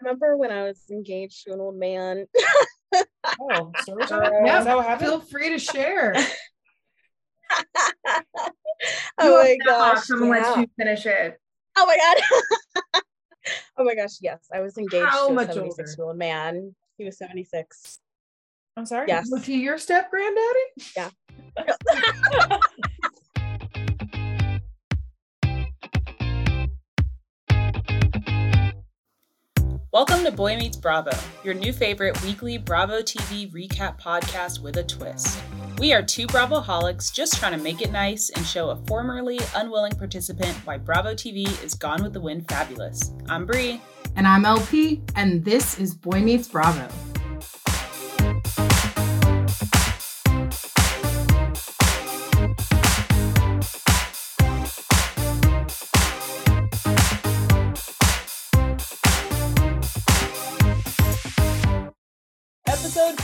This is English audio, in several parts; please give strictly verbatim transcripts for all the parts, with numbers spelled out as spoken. remember when I was engaged to an old man. Oh, sorry. Uh, yeah, feel free to share. Oh my gosh. Someone lets you finish it. Oh my God. Oh my gosh. Yes. I was engaged How to a seventy-six-year-old man. He was seventy-six. I'm sorry? Yes. Was he your step-granddaddy? Yeah. Welcome to Boy Meets Bravo, your new favorite weekly Bravo T V recap podcast with a twist. We are two Bravoholics just trying to make it nice and show a formerly unwilling participant why Bravo T V is Gone with the Wind fabulous. I'm Bree. And I'm L P, and this is Boy Meets Bravo.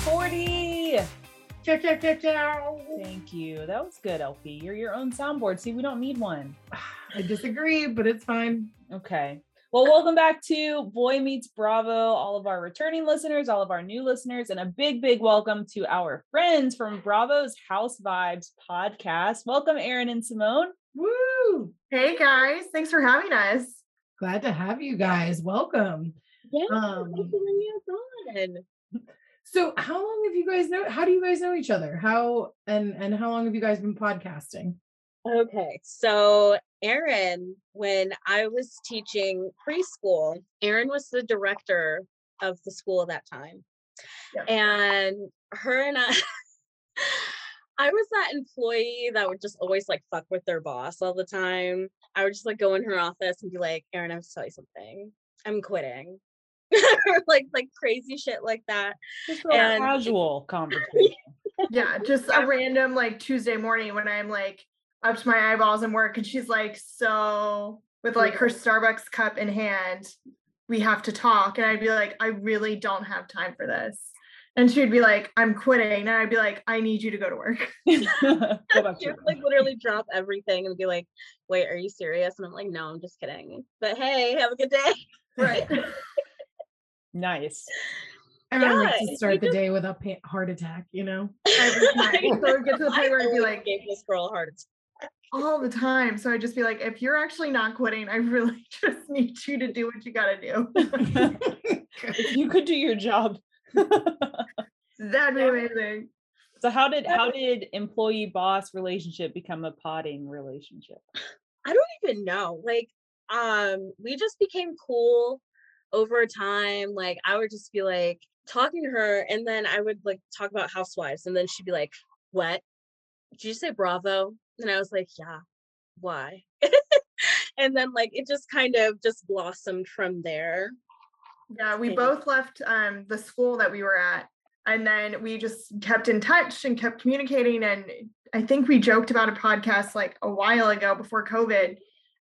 forty. Chow, chow, chow, chow. Thank you. That was good, L P. You're your own soundboard. See, we don't need one. I disagree, but it's fine. Okay. Well, welcome back to Boy Meets Bravo, all of our returning listeners, all of our new listeners, and a big, big welcome to our friends from Bravo's House Vibes podcast. Welcome, Erin and Simone. Woo! Hey, guys. Thanks for having us. Glad to have you guys. Welcome. Yeah, um, thank you for having us on. So how long have you guys know, how do you guys know each other? How, and, and how long have you guys been podcasting? Okay. So Erin, when I was teaching preschool, Erin was the director of the school at that time. Yeah. And her and I, I was that employee that would just always like fuck with their boss all the time. I would just like go in her office and be like, Erin, I have to tell you something. I'm quitting. like like crazy shit like that. Just a and, casual conversation. Yeah, just a random like Tuesday morning when I'm like up to my eyeballs in work and she's like, so with like her Starbucks cup in hand, we have to talk. And I'd be like, I really don't have time for this. And she'd be like, I'm quitting. And I'd be like, I need you to go to work. She would like literally drop everything and be like, wait, are you serious? And I'm like, no, I'm just kidding. But hey, have a good day. Right. Nice. Everyone yeah, likes to start the just... day with a pa- heart attack, you know? Every time. So we get to the point where I'd be like, gave this girl a heart attack all the time. So I'd just be like, if you're actually not quitting, I really just need you to do what you gotta do. If you could do your job. That'd be amazing. So how did how did employee boss relationship become a potting relationship? I don't even know. Like, um, we just became cool. Over time, like I would just be like talking to her, and then I would like talk about Housewives, and then she'd be like, "What? Did you say Bravo?" And I was like, "Yeah, why?" And then like it just kind of just blossomed from there. Yeah, we both left um the school that we were at, and then we just kept in touch and kept communicating. And I think we joked about a podcast like a while ago before COVID,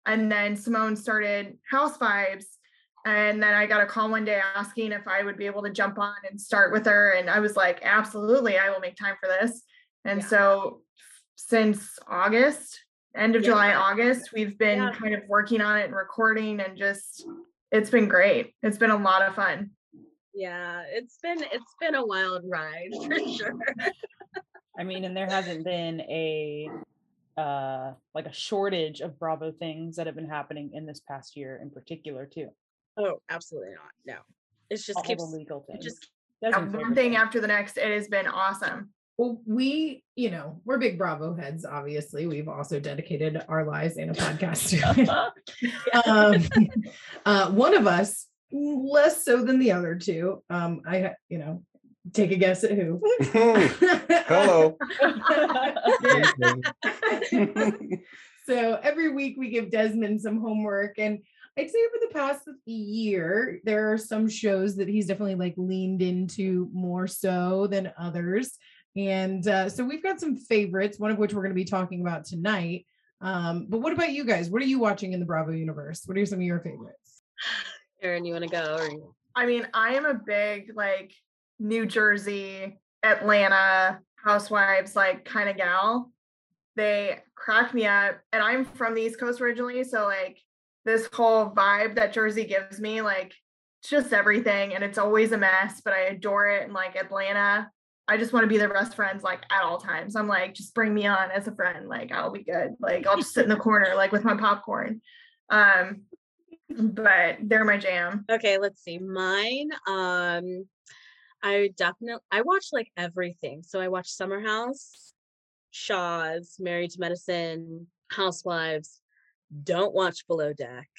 and then Simone started House Vibes. And then I got a call one day asking if I would be able to jump on and start with her. And I was like, absolutely, I will make time for this. And yeah. so since August, end of yeah. July, August, we've been yeah. kind of working on it and recording and just, it's been great. It's been a lot of fun. Yeah, it's been, it's been a wild ride for sure. I mean, and there hasn't been a, uh, like a shortage of Bravo things that have been happening in this past year in particular too. Oh, absolutely not. No, it's just all keeps legal things. Just one thing after the next. It has been awesome. Well, we, you know, we're big Bravo heads. Obviously, we've also dedicated our lives and a podcast to it. um, uh, one of us, less so than the other two. Um, I, you know, take a guess at who. Hello. So every week we give Desmond some homework and. I'd say over the past year, there are some shows that he's definitely like leaned into more so than others. And uh, so we've got some favorites, one of which we're going to be talking about tonight. Um, but what about you guys? What are you watching in the Bravo universe? What are some of your favorites? Erin, you want to go? Or you... I mean, I am a big like New Jersey, Atlanta, Housewives, like kind of gal. They crack me up. And I'm from the East Coast originally. So like, this whole vibe that Jersey gives me, like it's just everything. And it's always a mess, but I adore it. And like Atlanta, I just want to be their best friends, like at all times. I'm like, just bring me on as a friend. Like, I'll be good. Like, I'll just sit in the corner, like with my popcorn. Um, but they're my jam. Okay. Let's see mine. Um, I definitely, I watch like everything. So I watch Summer House, Shaw's, Married to Medicine, Housewives. Don't watch Below Deck.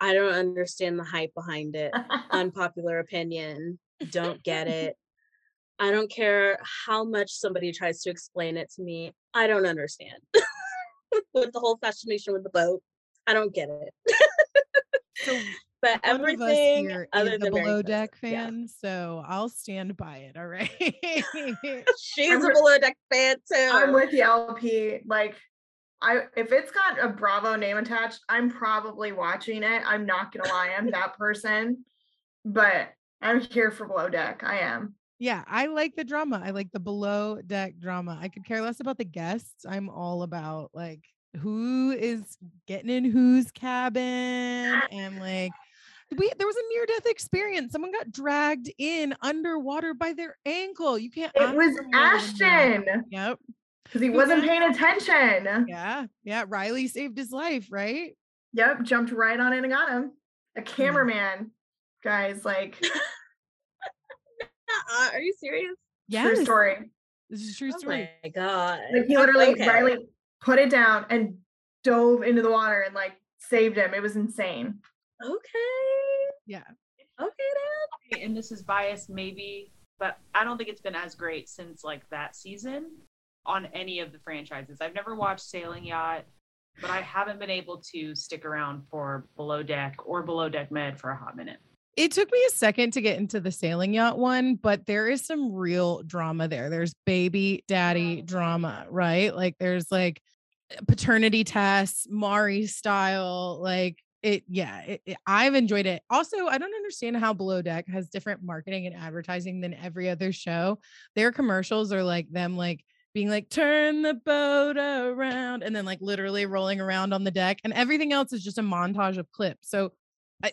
I don't understand the hype behind it. Unpopular opinion. Don't get it. I don't care how much somebody tries to explain it to me. I don't understand. With the whole fascination with the boat, I don't get it. So but everything here other than Below Deck fan, yeah. So I'll stand by it. All right. She's I'm a with, Below Deck fan too. I'm with the L P. Like, I if it's got a Bravo name attached, I'm probably watching it. I'm not gonna lie, I'm that person. But I'm here for Below Deck. I am. Yeah, I like the drama. I like the Below Deck drama. I could care less about the guests. I'm all about like who is getting in whose cabin, and like we there was a near death experience. Someone got dragged in underwater by their ankle. You can't. It was Ashton. Yep. Because he wasn't paying attention. Yeah. Yeah. Riley saved his life, right? Yep. Jumped right on in and got him. A cameraman, guys. Like, uh, are you serious? Yeah. True story. This is a true story. Oh my God. Like, he literally, okay. Riley put it down and dove into the water and like saved him. It was insane. Okay. Yeah. Okay, then. And this is biased, maybe, but I don't think it's been as great since like that season. On any of the franchises. I've never watched Sailing Yacht, but I haven't been able to stick around for Below Deck or Below Deck Med for a hot minute. It took me a second to get into the Sailing Yacht one, but there is some real drama there. There's baby daddy drama, right? Like there's like paternity tests, Mari style, like it, yeah, it, it, I've enjoyed it. Also, I don't understand how Below Deck has different marketing and advertising than every other show. Their commercials are like them, like, being like, turn the boat around, and then like literally rolling around on the deck, and everything else is just a montage of clips. So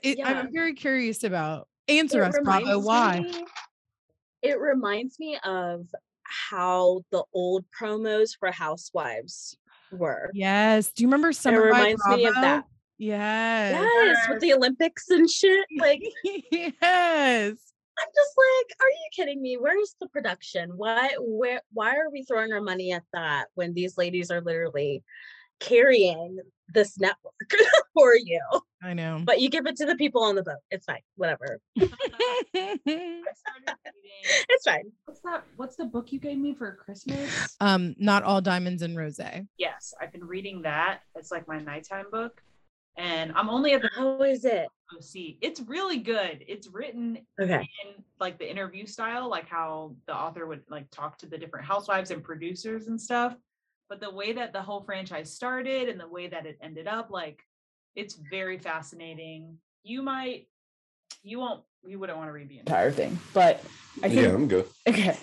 it, yeah. I'm very curious about answer it us, Bravo, why. It reminds me of how the old promos for Housewives were. Yes. Do you remember Summer It reminds Bravo? Me of that. Yes. Yes. Yes. With the Olympics and shit. Like, yes. I'm just like, are you kidding me? Where's the production? Why, where, why are we throwing our money at that when these ladies are literally carrying this network for you? I know. But you give it to the people on the boat. It's fine. Whatever. It's fine. What's that? What's the book you gave me for Christmas? Um, Not All Diamonds and Rose. Yes. I've been reading that. It's like my nighttime book. And I'm only at the how is it? See, it's really good. It's written okay. in like the interview style, like how the author would like talk to the different housewives and producers and stuff. But the way that the whole franchise started and the way that it ended up, like it's very fascinating. You might, you won't, you wouldn't want to read the entire thing, but I think yeah, I'm good. Okay,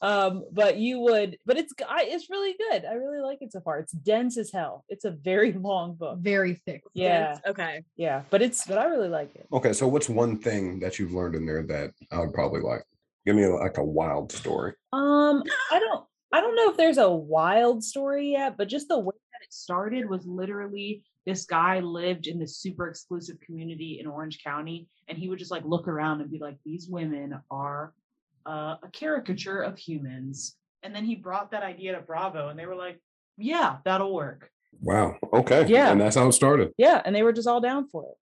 um, but you would, but it's I, it's really good. I really like it so far. It's dense as hell. It's a very long book, very thick. Yeah. Dense. Okay. Yeah, but it's but I really like it. Okay, so what's one thing that you've learned in there that I would probably like? Give me like a wild story. Um, I don't, I don't know if there's a wild story yet, but just the way that it started was literally. This guy lived in this super exclusive community in Orange County, and he would just like look around and be like, these women are uh, a caricature of humans. And then he brought that idea to Bravo, and they were like, yeah, that'll work. Wow. Okay. Yeah. And that's how it started. Yeah. And they were just all down for it.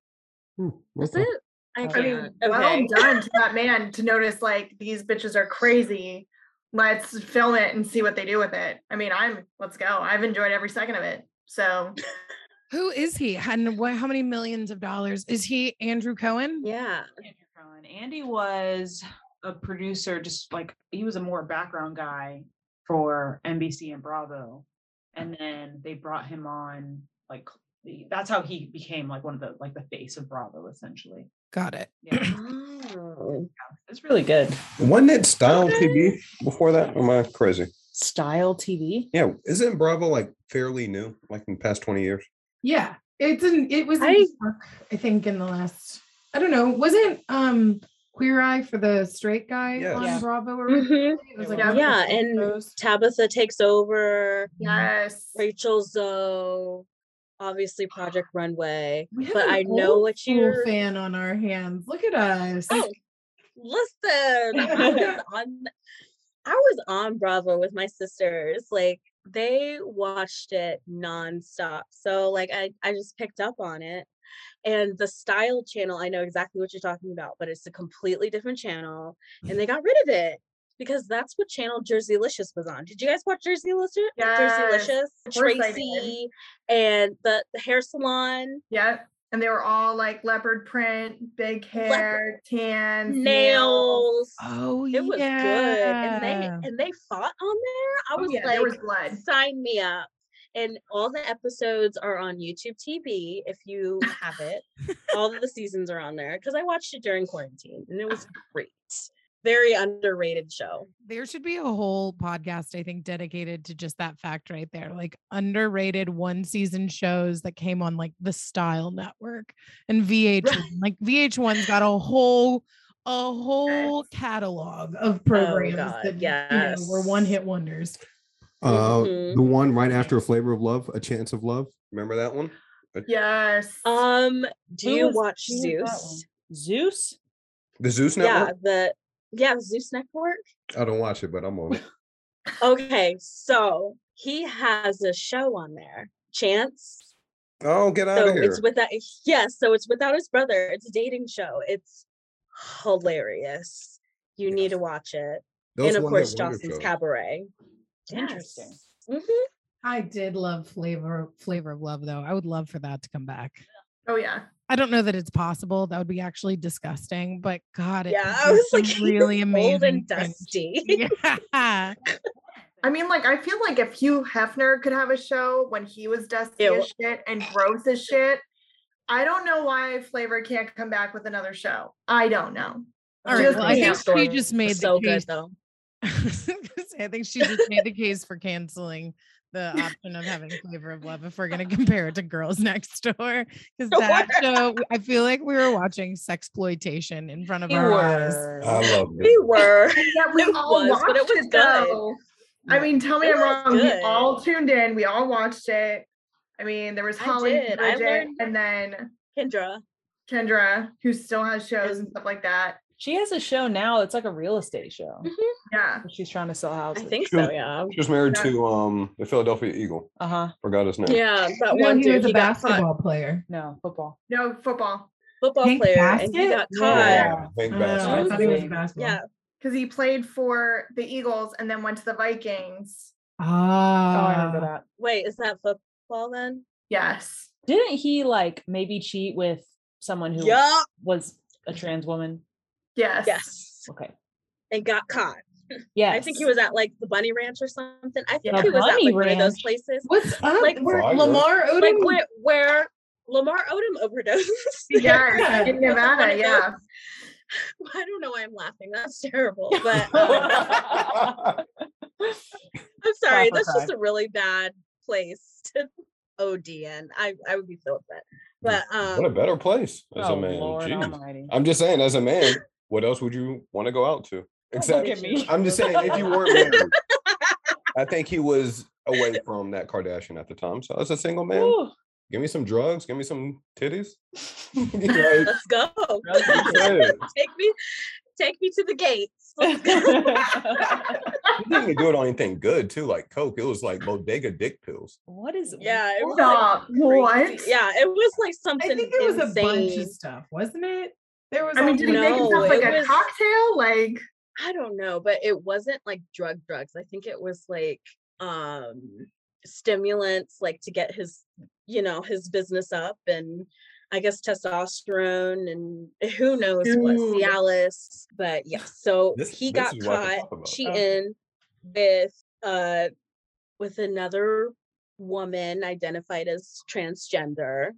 Hmm. That's it. I can't. I mean, okay. Well done to that man to notice like these bitches are crazy. Let's film it and see what they do with it. I mean, I'm, let's go. I've enjoyed every second of it. So. Who is he? And what, how many millions of dollars? Is he Andrew Cohen? Yeah. Andrew Cohen. Andy was a producer, just like he was a more background guy for N B C and Bravo. And then they brought him on, like that's how he became like one of the like the face of Bravo essentially. Got it. Yeah. Oh. Yeah, it's really good. Wasn't it Style okay. T V before that? Or am I crazy? Style T V? Yeah. Isn't Bravo like fairly new, like in the past twenty years? Yeah, it's an it was I, I think in the last I don't know, wasn't um Queer Eye for the straight guy yeah. on yeah. Bravo or mm-hmm. it was like yeah, yeah. and shows. Tabitha Takes Over, yes, Rachel Zoe, obviously Project Runway, but I know what you're fan on our hands. Look at us. Oh, listen, I was on, I was on Bravo with my sisters, like they watched it nonstop. So like I, I just picked up on it. And the Style channel, I know exactly what you're talking about, but it's a completely different channel. And they got rid of it because that's what channel Jerseylicious was on. Did you guys watch Jerseylicious? Yes. Jerseylicious, Tracy, and the, the hair salon. Yep. And they were all like leopard print, big hair, leopard. tan, nails. Oh, yeah. It was yeah. good. And they and they fought on there. I was oh, yeah. like, there was blood. Sign me up. And all the episodes are on YouTube T V if you have it. All of the seasons are on there because I watched it during quarantine and it was great. Very underrated show. There should be a whole podcast, I think, dedicated to just that fact right there. Like underrated one season shows that came on like the Style Network and V H one. Right. Like V H one's got a whole a whole yes. catalog of programs oh, that yes. you know, were one hit wonders. Uh, mm-hmm. The one right after Flavor of Love, A Chance of Love. Remember that one? Yes. Um. Do you watch Zeus? Zeus? The Zeus Network? Yeah, the yeah the Zeus Network. I don't watch it, but I'm on it. Okay, so he has a show on there, Chance. Oh, get out so of here! It's without yes, yeah, so it's without his brother. It's a dating show. It's hilarious. You yes. need to watch it. Those and of course, Jocelyn's Cabaret. Interesting. Yes. Mm-hmm. I did love flavor flavor of Love though. I would love for that to come back. Oh yeah. I don't know that it's possible. That would be actually disgusting, but God, it yeah, I was like really amazing. Old and dusty. Yeah. I mean, like, I feel like if Hugh Hefner could have a show when he was dusty Ew. as shit and gross as shit, I don't know why Flavor can't come back with another show. I don't know. All right, well, I think he just made so good though. I think she just made the case for canceling the option of having Flavor of Love if we're going to compare it to Girls Next Door, because that show, I feel like we were watching sexploitation in front of we our were. eyes. I love it. We were. Yeah, we it all was, watched but it. Was it though. Good. I mean, tell me I'm wrong. Good. We all tuned in. We all watched it. I mean, there was Holly and Bridget, and then Kendra. Kendra, who still has shows and stuff like that. She has a show now. It's like a real estate show. Mm-hmm. Yeah. She's trying to sell houses. I think she was, so, yeah. She was married yeah. to um the Philadelphia Eagle. Uh-huh. Forgot his name. Yeah, that no, one dude. He was a basketball player. No, football. No, football. Football Hank player. Basket? And he got caught. Yeah, Hank uh, Basket. I thought he was basketball. Yeah. Because he played for the Eagles and then went to the Vikings. Ah. Oh, I remember that. Wait, is that football then? Yes. Didn't he like maybe cheat with someone who yeah. was a trans woman? Yes. Yes. Okay. And got caught. Yeah. I think he was at like the Bunny Ranch or something. I think yeah, he was at like, one of those places. What's up? Like where Lamar Odom? Like where, where Lamar Odom overdosed. Yeah. In Nevada. Yeah. I don't know why I'm laughing. That's terrible. But um, I'm sorry. That's just a really bad place to O D in. I I would be so upset. But um, what a better place as oh, a man. Jeez. I'm just saying, as a man. What else would you want to go out to? Except I'm just saying, if you weren't married, I think he was away from that Kardashian at the time. So as a single man, Ooh. give me some drugs, give me some titties. Like, let's go. take me, take me to the gates. Let's go. You didn't even do it on anything good too, like Coke. It was like bodega dick pills. What is it? Yeah, it was Stop. Like what? Yeah, it was like something. I think it was insane. A bunch of stuff, wasn't it? There was I mean, did he make himself like a cocktail? Like, I don't know, but it wasn't like drug drugs. I think it was like um stimulants, like to get his, you know, his business up, and I guess testosterone and who knows what, Cialis. But yeah, so this, he got caught cheating oh. with uh with another woman identified as transgender.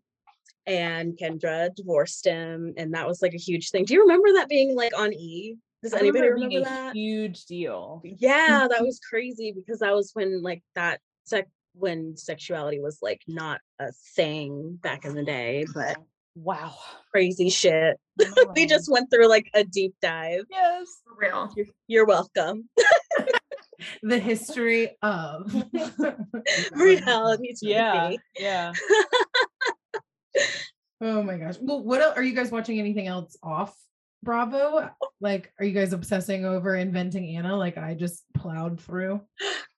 And Kendra divorced him, and that was like a huge thing. Do you remember that being like on E? Does I anybody remember, remember that? Huge deal. Yeah, that was crazy because that was when like that sec when sexuality was like not a thing back in the day. But Wow. Crazy shit. Oh, we just went through like a deep dive. Yes. For real. You're, you're welcome. The history of reality. Yeah. Yeah. Oh my gosh. Well, what else, are you guys watching anything else off Bravo? Like, are you guys obsessing over Inventing Anna? Like I just plowed through.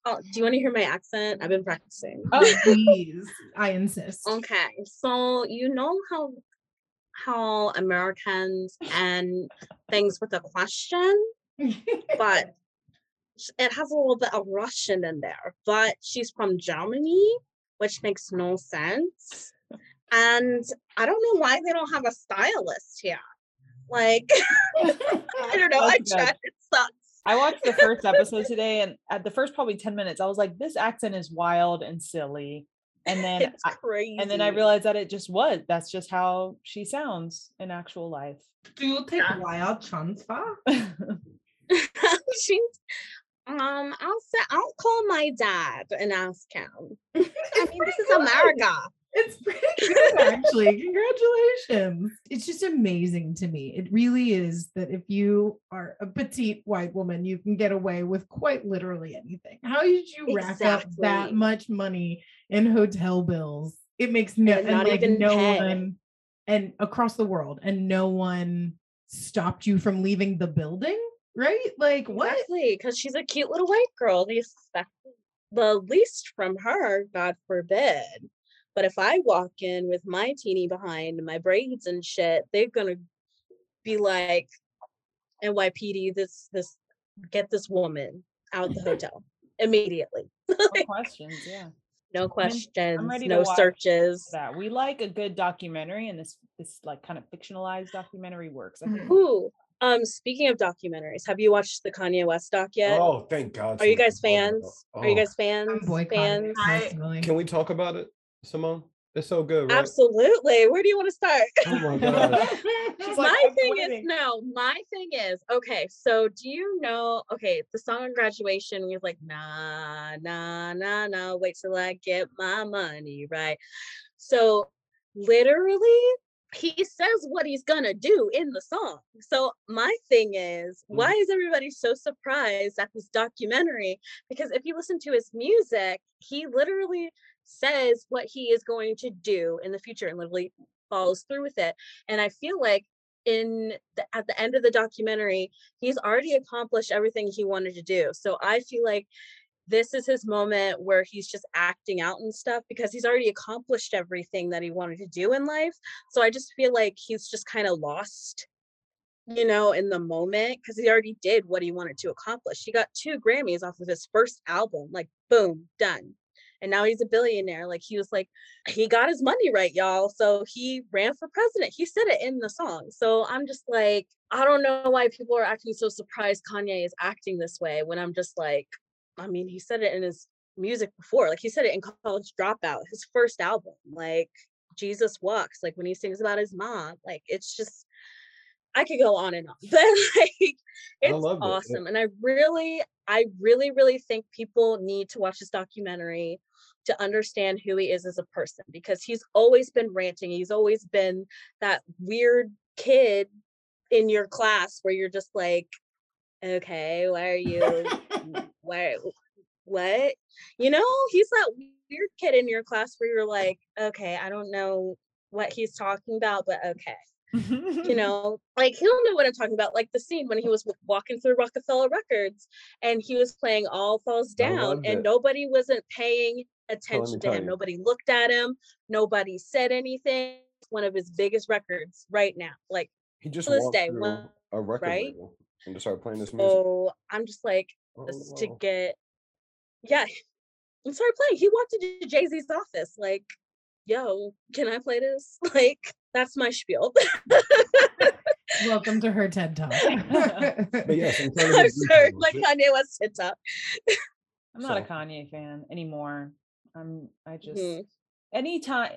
Oh, do you want to hear my accent? I've been practicing. Oh, please. I insist. Okay. So you know how, how Americans end things with a question, but it has a little bit of Russian in there, but she's from Germany, which makes no sense. And I don't know why they don't have a stylist here. Like, I don't know. I tried. It sucks. I watched the first episode today, and at the first probably ten minutes, I was like, this accent is wild and silly. And then it's crazy. I, and then I realized that it just was. That's just how she sounds in actual life. Do you take yeah. wild transfer? She, um, I'll say, I'll call my dad and ask him. I mean, this is America. It's pretty good, actually. Congratulations. It's just amazing to me. It really is that if you are a petite white woman, you can get away with quite literally anything. How did you exactly. rack up that much money in hotel bills? It makes no, and not like even no pay. One and across the world, and no one stopped you from leaving the building, right? Like what? Exactly, because she's a cute little white girl. They expect the least from her, God forbid. But if I walk in with my teeny behind, my braids and shit, they're gonna be like, N Y P D, this this get this woman out of the hotel immediately. Like, no questions, yeah. No questions, no searches. That we like a good documentary, and this this like kind of fictionalized documentary works. I think. Ooh, um, speaking of documentaries, have you watched the Kanye West doc yet? Oh, thank God! Are you guys fans? Oh. Are you guys fans? Fans? I, can we talk about it? Simone, it's so good, right? Absolutely. Where do you want to start? Oh my god. Like, my I'm thing waiting. is no, my thing is, okay, so do you know, okay, the song on Graduation, we was like, nah, nah, nah, nah, wait till I get my money, right? So literally, he says what he's gonna do in the song. So my thing is, mm. why is everybody so surprised at this documentary? Because if you listen to his music, he literally says what he is going to do in the future and literally follows through with it. And I feel like in the, at the end of the documentary, he's already accomplished everything he wanted to do. So I feel like this is his moment where he's just acting out and stuff, because he's already accomplished everything that he wanted to do in life. So I just feel like he's just kind of lost, you know, in the moment, because he already did what he wanted to accomplish. He got two Grammys off of his first album, like boom, done. And now he's a billionaire. Like he was like, he got his money right, y'all. So he ran for president. He said it in the song. So I'm just like, I don't know why people are acting so surprised Kanye is acting this way, when I'm just like, I mean, he said it in his music before. Like he said it in College Dropout, his first album, like Jesus Walks, like when he sings about his mom, like it's just, I could go on and on, but like, it's awesome. It. And I really, I really, really think people need to watch this documentary to understand who he is as a person, because he's always been ranting. He's always been that weird kid in your class where you're just like, okay, why are you, why, what? You know, he's that weird kid in your class where you're like, okay, I don't know what he's talking about, but okay. You know, like he'll know what I'm talking about, like the scene when he was walking through Rockefeller Records and he was playing All Falls Down and nobody wasn't paying attention to him. Nobody looked at him, nobody said anything. One of his biggest records right now, like he just to this day, one, a record right and to start playing this music. So I'm just like, oh, this wow. to get yeah and started playing. He walked into Jay-Z's office like, yo, can I play this? Like, that's my spiel. Welcome to her TED Talk. But yes, I'm, I'm sorry, like Kanye West TED Talk. I'm not so. a Kanye fan anymore. I'm. I just mm-hmm. anytime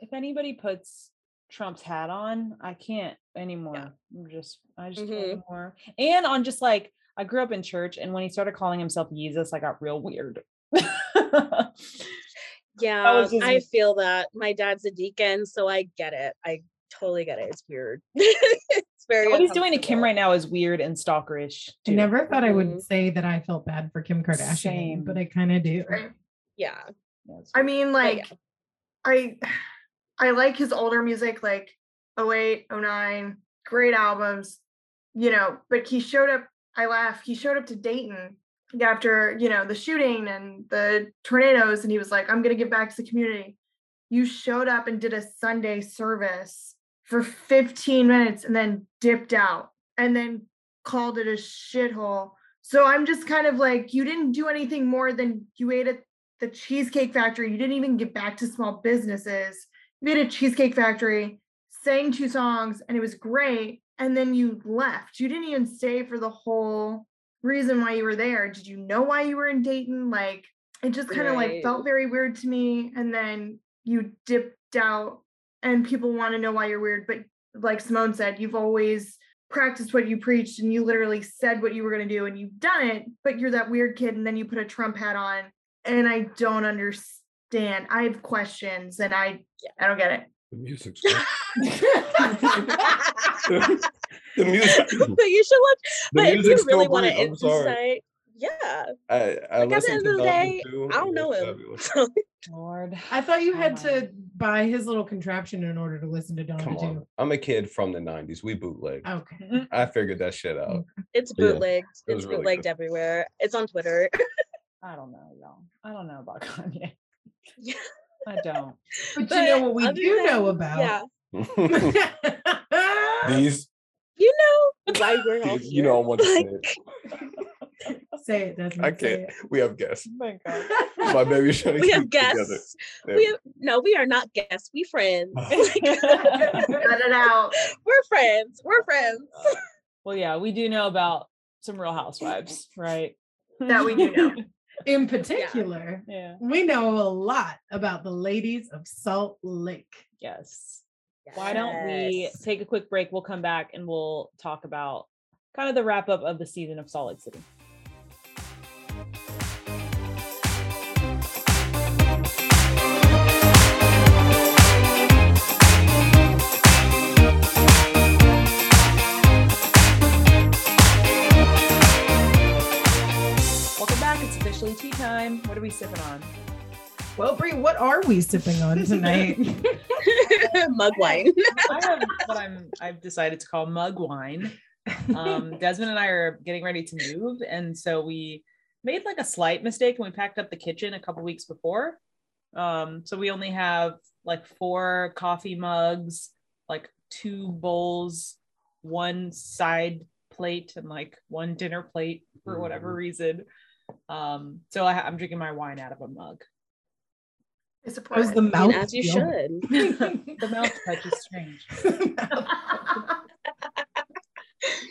if anybody puts Trump's hat on, I can't anymore. Yeah. I'm just. I just mm-hmm. can't anymore. And on just like, I grew up in church, and when he started calling himself Jesus, I got real weird. Yeah, just... I feel that. My dad's a deacon, so I get it. I totally get it. It's weird. It's very what he's doing to Kim right now is weird and stalkerish too. I never thought I would say that I felt bad for Kim Kardashian, Same. But I kind of do. Yeah. I mean, like, oh, yeah. I I like his older music, like oh eight, oh nine, great albums, you know, but he showed up, I laugh, he showed up to Dayton after, you know, the shooting and the tornadoes, and he was like, I'm going to give back to the community. You showed up and did a Sunday service for fifteen minutes and then dipped out and then called it a shithole. So I'm just kind of like, you didn't do anything more than you ate at the Cheesecake Factory. You didn't even get back to small businesses. You ate at Cheesecake Factory, sang two songs, and it was great. And then you left. You didn't even stay for the whole reason why you were there. Did you know why you were in Dayton? Like, it just kind of right. like felt very weird to me. And then you dipped out and people want to know why you're weird. But like Simone said, you've always practiced what you preached and you literally said what you were going to do and you've done it, but you're that weird kid. And then you put a Trump hat on and I don't understand. I have questions and I, I don't get it. The music's the music. But you should look. But if you really want to insight, yeah. I, I like at the end of the day, too, I don't know him. Lord, I thought you had oh to buy his little contraption in order to listen to Donna too. I'm a kid from the nineties. We bootlegged. Okay. I figured that shit out. It's bootlegged. Yeah, it it's bootlegged really everywhere. It's on Twitter. I don't know, y'all. I don't know about Kanye. Yeah. I don't. But, but you know what we do than, know about? Yeah. These. You know why we're all here. You know what to like, say. Say it, Desmond. I can't. We have guests. Oh my God. My baby should We have guests. Together. We have, no, we are not guests. We friends. Cut it out. We're friends. We're friends. Well, yeah, we do know about some Real Housewives, right? That we do know. In particular, yeah. Yeah. We know a lot about the ladies of Salt Lake. Yes. yes. Why don't we take a quick break? We'll come back and we'll talk about kind of the wrap up of the season of Salt Lake City. Tea time. What are we sipping on? Well, Brie, what are we sipping on tonight? Mug wine. I have what I'm, I've decided to call mug wine. Um, Desmond and I are getting ready to move, and so we made like a slight mistake when we packed up the kitchen a couple weeks before. Um, so we only have like four coffee mugs, like two bowls, one side plate, and like one dinner plate for whatever reason. Um, so I, I'm drinking my wine out of a mug. I suppose the mouth, I mean, as you should. The mouth touch is strange. a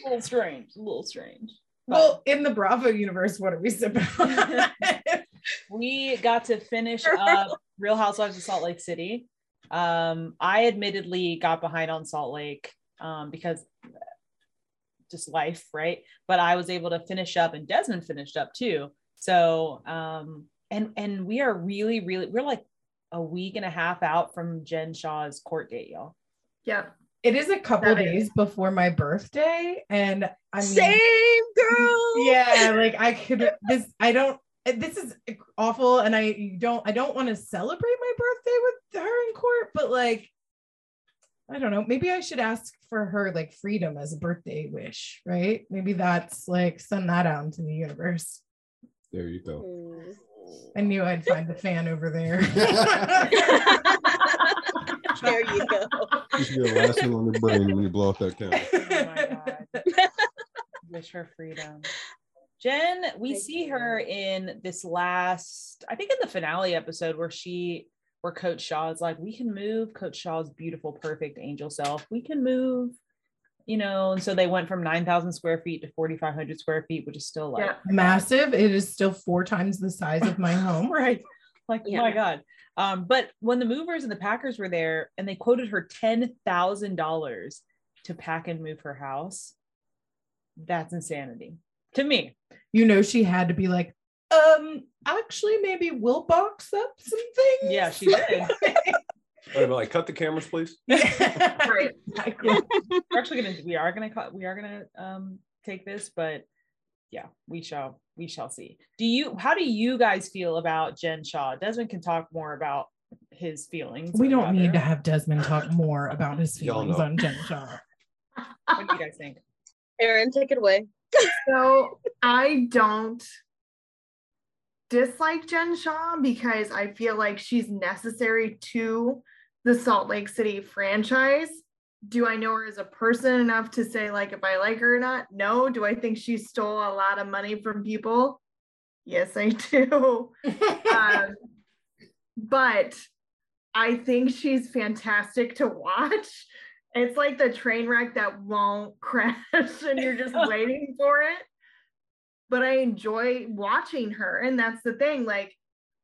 little strange, a little strange. But well, in the Bravo universe, what are we sipping on? We got to finish up Real Housewives of Salt Lake City. Um, I admittedly got behind on Salt Lake um, because just life, right? But I was able to finish up, and Desmond finished up too. So um and and we are really really we're like a week and a half out from Jen Shah's court date, y'all. Yeah, it is a couple that days is. Before my birthday, and I mean, same girl. Yeah, like I could this I don't this is awful, and I don't I don't want to celebrate my birthday with her in court, but like I don't know. Maybe I should ask for her like freedom as a birthday wish, right? Maybe that's like send that out into the universe. There you go. I knew I'd find a fan over there. There you go. This is your last thing on your brain when you blow up that candle. Oh my God. Wish her freedom. Jen, we Thank see you. Her in this last, I think in the finale episode where she where Coach Shaw is like, we can move Coach Shaw's beautiful, perfect angel self. We can move, you know, and so they went from nine thousand square feet to forty-five hundred square feet, which is still like yeah. massive. It is still four times the size of my home, right? Like, yeah. Oh my God. Um, but when the movers and the packers were there and they quoted her ten thousand dollars to pack and move her house, that's insanity to me. You know, she had to be like, um, actually, maybe we'll box up some things. Yeah, she did. Wait a minute, like, cut the cameras, please. Right. We're actually gonna, we are gonna cut, we are gonna um take this, but yeah, we shall, we shall see. Do you, how do you guys feel about Jen Shah? Desmond can talk more about his feelings. We don't need her. to have Desmond talk more about his feelings on Jen Shah. What do you guys think? Erin, take it away. So I don't dislike Jen Shah because I feel like she's necessary to the Salt Lake City franchise. Do I know her as a person enough to say, like, if I like her or not? No. Do I think she stole a lot of money from people? Yes, I do. um, but I think she's fantastic to watch. It's like the train wreck that won't crash and you're just waiting for it. But I enjoy watching her. And that's the thing. Like,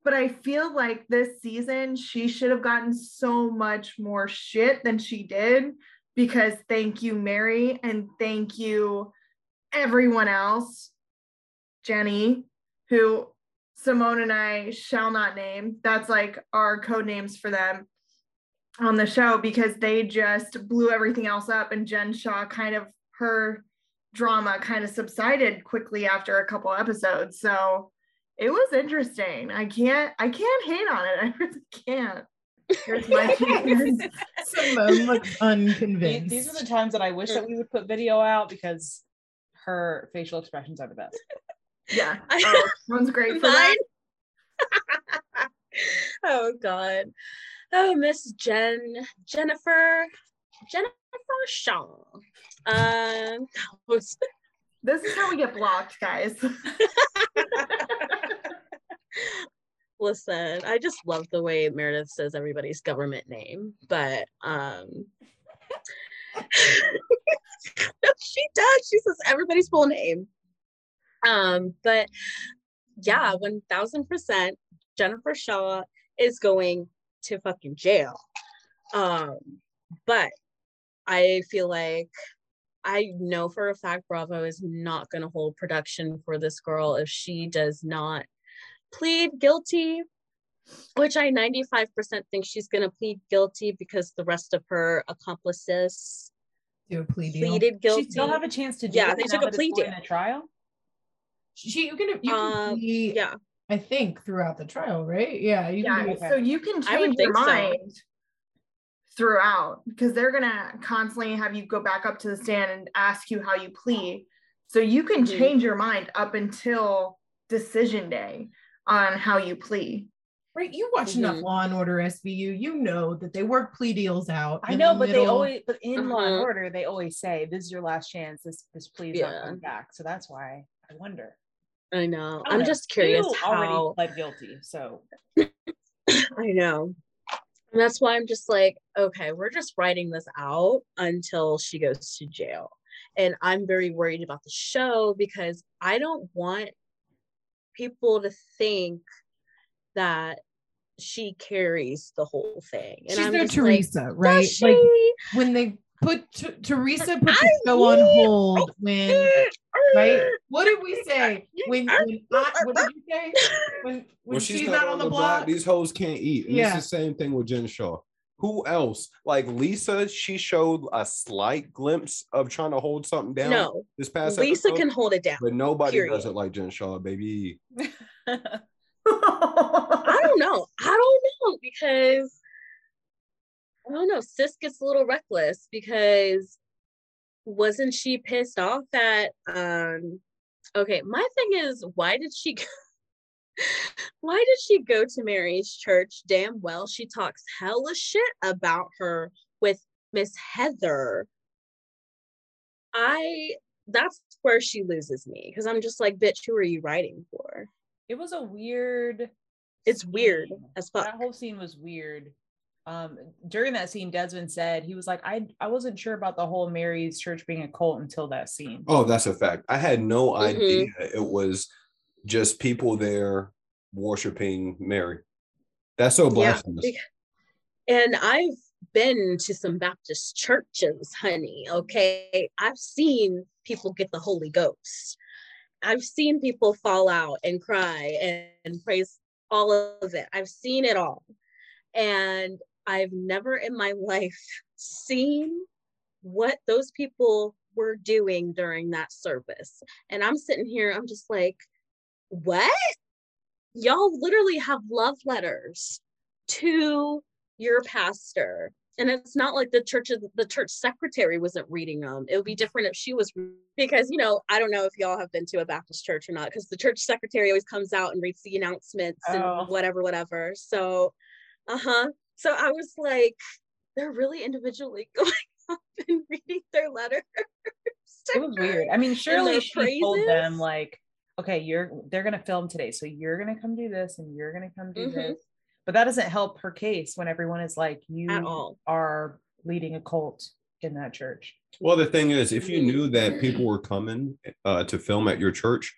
but I feel like this season, she should have gotten so much more shit than she did, because thank you, Mary, and thank you, everyone else, Jennie, who Simone and I shall not name. That's like our code names for them on the show, because they just blew everything else up. And Jen Shah kind of, her drama kind of subsided quickly after a couple episodes. So it was interesting. I can't, I can't hate on it. I really can't. Here's my opinion. Simone looks unconvinced. These, these are the times that I wish that we would put video out, because her facial expressions are the best. Yeah. Oh, one's great for that. Oh God. Oh, Miss Jen, Jennifer, Jennifer Shaw. Um, this is how we get blocked, guys. Listen, I just love the way Meredith says everybody's government name, but um, no, she does. She says everybody's full name. Um, but yeah, one thousand percent, Jennifer Shaw is going to fucking jail. Um, but I feel like I know for a fact Bravo is not going to hold production for this girl if she does not plead guilty, which I ninety-five percent think she's going to plead guilty, because the rest of her accomplices do a plea deal. Pleaded guilty. She still have a chance to do yeah, it. Yeah, they took a plea deal in a trial. She, you can, you can um, be, yeah. I think throughout the trial, right? Yeah. You yeah. Can so you can change your mind. So. Throughout, because they're gonna constantly have you go back up to the stand and ask you how you plead, so you can change your mind up until decision day on how you plead. Right, you watch mm-hmm. enough Law and Order S V U, you know that they work plea deals out. I know, the but middle. they always, but in uh-huh. Law and Order, they always say this is your last chance. This this plea is yeah. not coming back, so that's why I wonder. I know. I'm, I'm just curious how already pled guilty. So I know. And that's why I'm just like, okay, we're just writing this out until she goes to jail. And I'm very worried about the show, because I don't want people to think that she carries the whole thing. And she's I'm no Teresa, like, right? Like when they put t- Teresa put the show on hold when, right? What did we say? When, when I, what did you say? When, when, when she's, she's not, not on the block, block, these hoes can't eat. And yeah. It's the same thing with Jen Shah. Who else? Like Lisa, she showed a slight glimpse of trying to hold something down. No, this past Lisa episode, can hold it down. But nobody period. does it like Jen Shah, baby. I don't know. I don't know because I don't know. Sis gets a little reckless, because wasn't she pissed off that, um, okay, my thing is, why did she, go, why did she go to Mary's church? Damn well, she talks hella shit about her with Miss Heather. I, that's where she loses me, because I'm just like, bitch, who are you writing for? It was a weird. It's scene. Weird as fuck. That whole scene was weird. Um, during that scene, Desmond said he was like, I I wasn't sure about the whole Mary's church being a cult until that scene. Oh, that's a fact. I had no mm-hmm. idea it was just people there worshiping Mary. That's so blasphemous. Yeah. And I've been to some Baptist churches, honey. Okay, I've seen people get the Holy Ghost, I've seen people fall out and cry and, and praise all of it. I've seen it all. And I've never in my life seen what those people were doing during that service. And I'm sitting here, I'm just like, what? Y'all literally have love letters to your pastor. And it's not like the church, the church secretary wasn't reading them. It would be different if she was, because, you know, I don't know if y'all have been to a Baptist church or not, because the church secretary always comes out and reads the announcements oh. and whatever, whatever. So, uh-huh. So I was like, they're really individually going up and reading their letters. It was weird. I mean, surely she praises. told them like, okay, you're, they're going to film today. So you're going to come do this and you're going to come do mm-hmm. this. But that doesn't help her case when everyone is like, you are leading a cult in that church. Well, the thing is, if you knew that people were coming uh, to film at your church,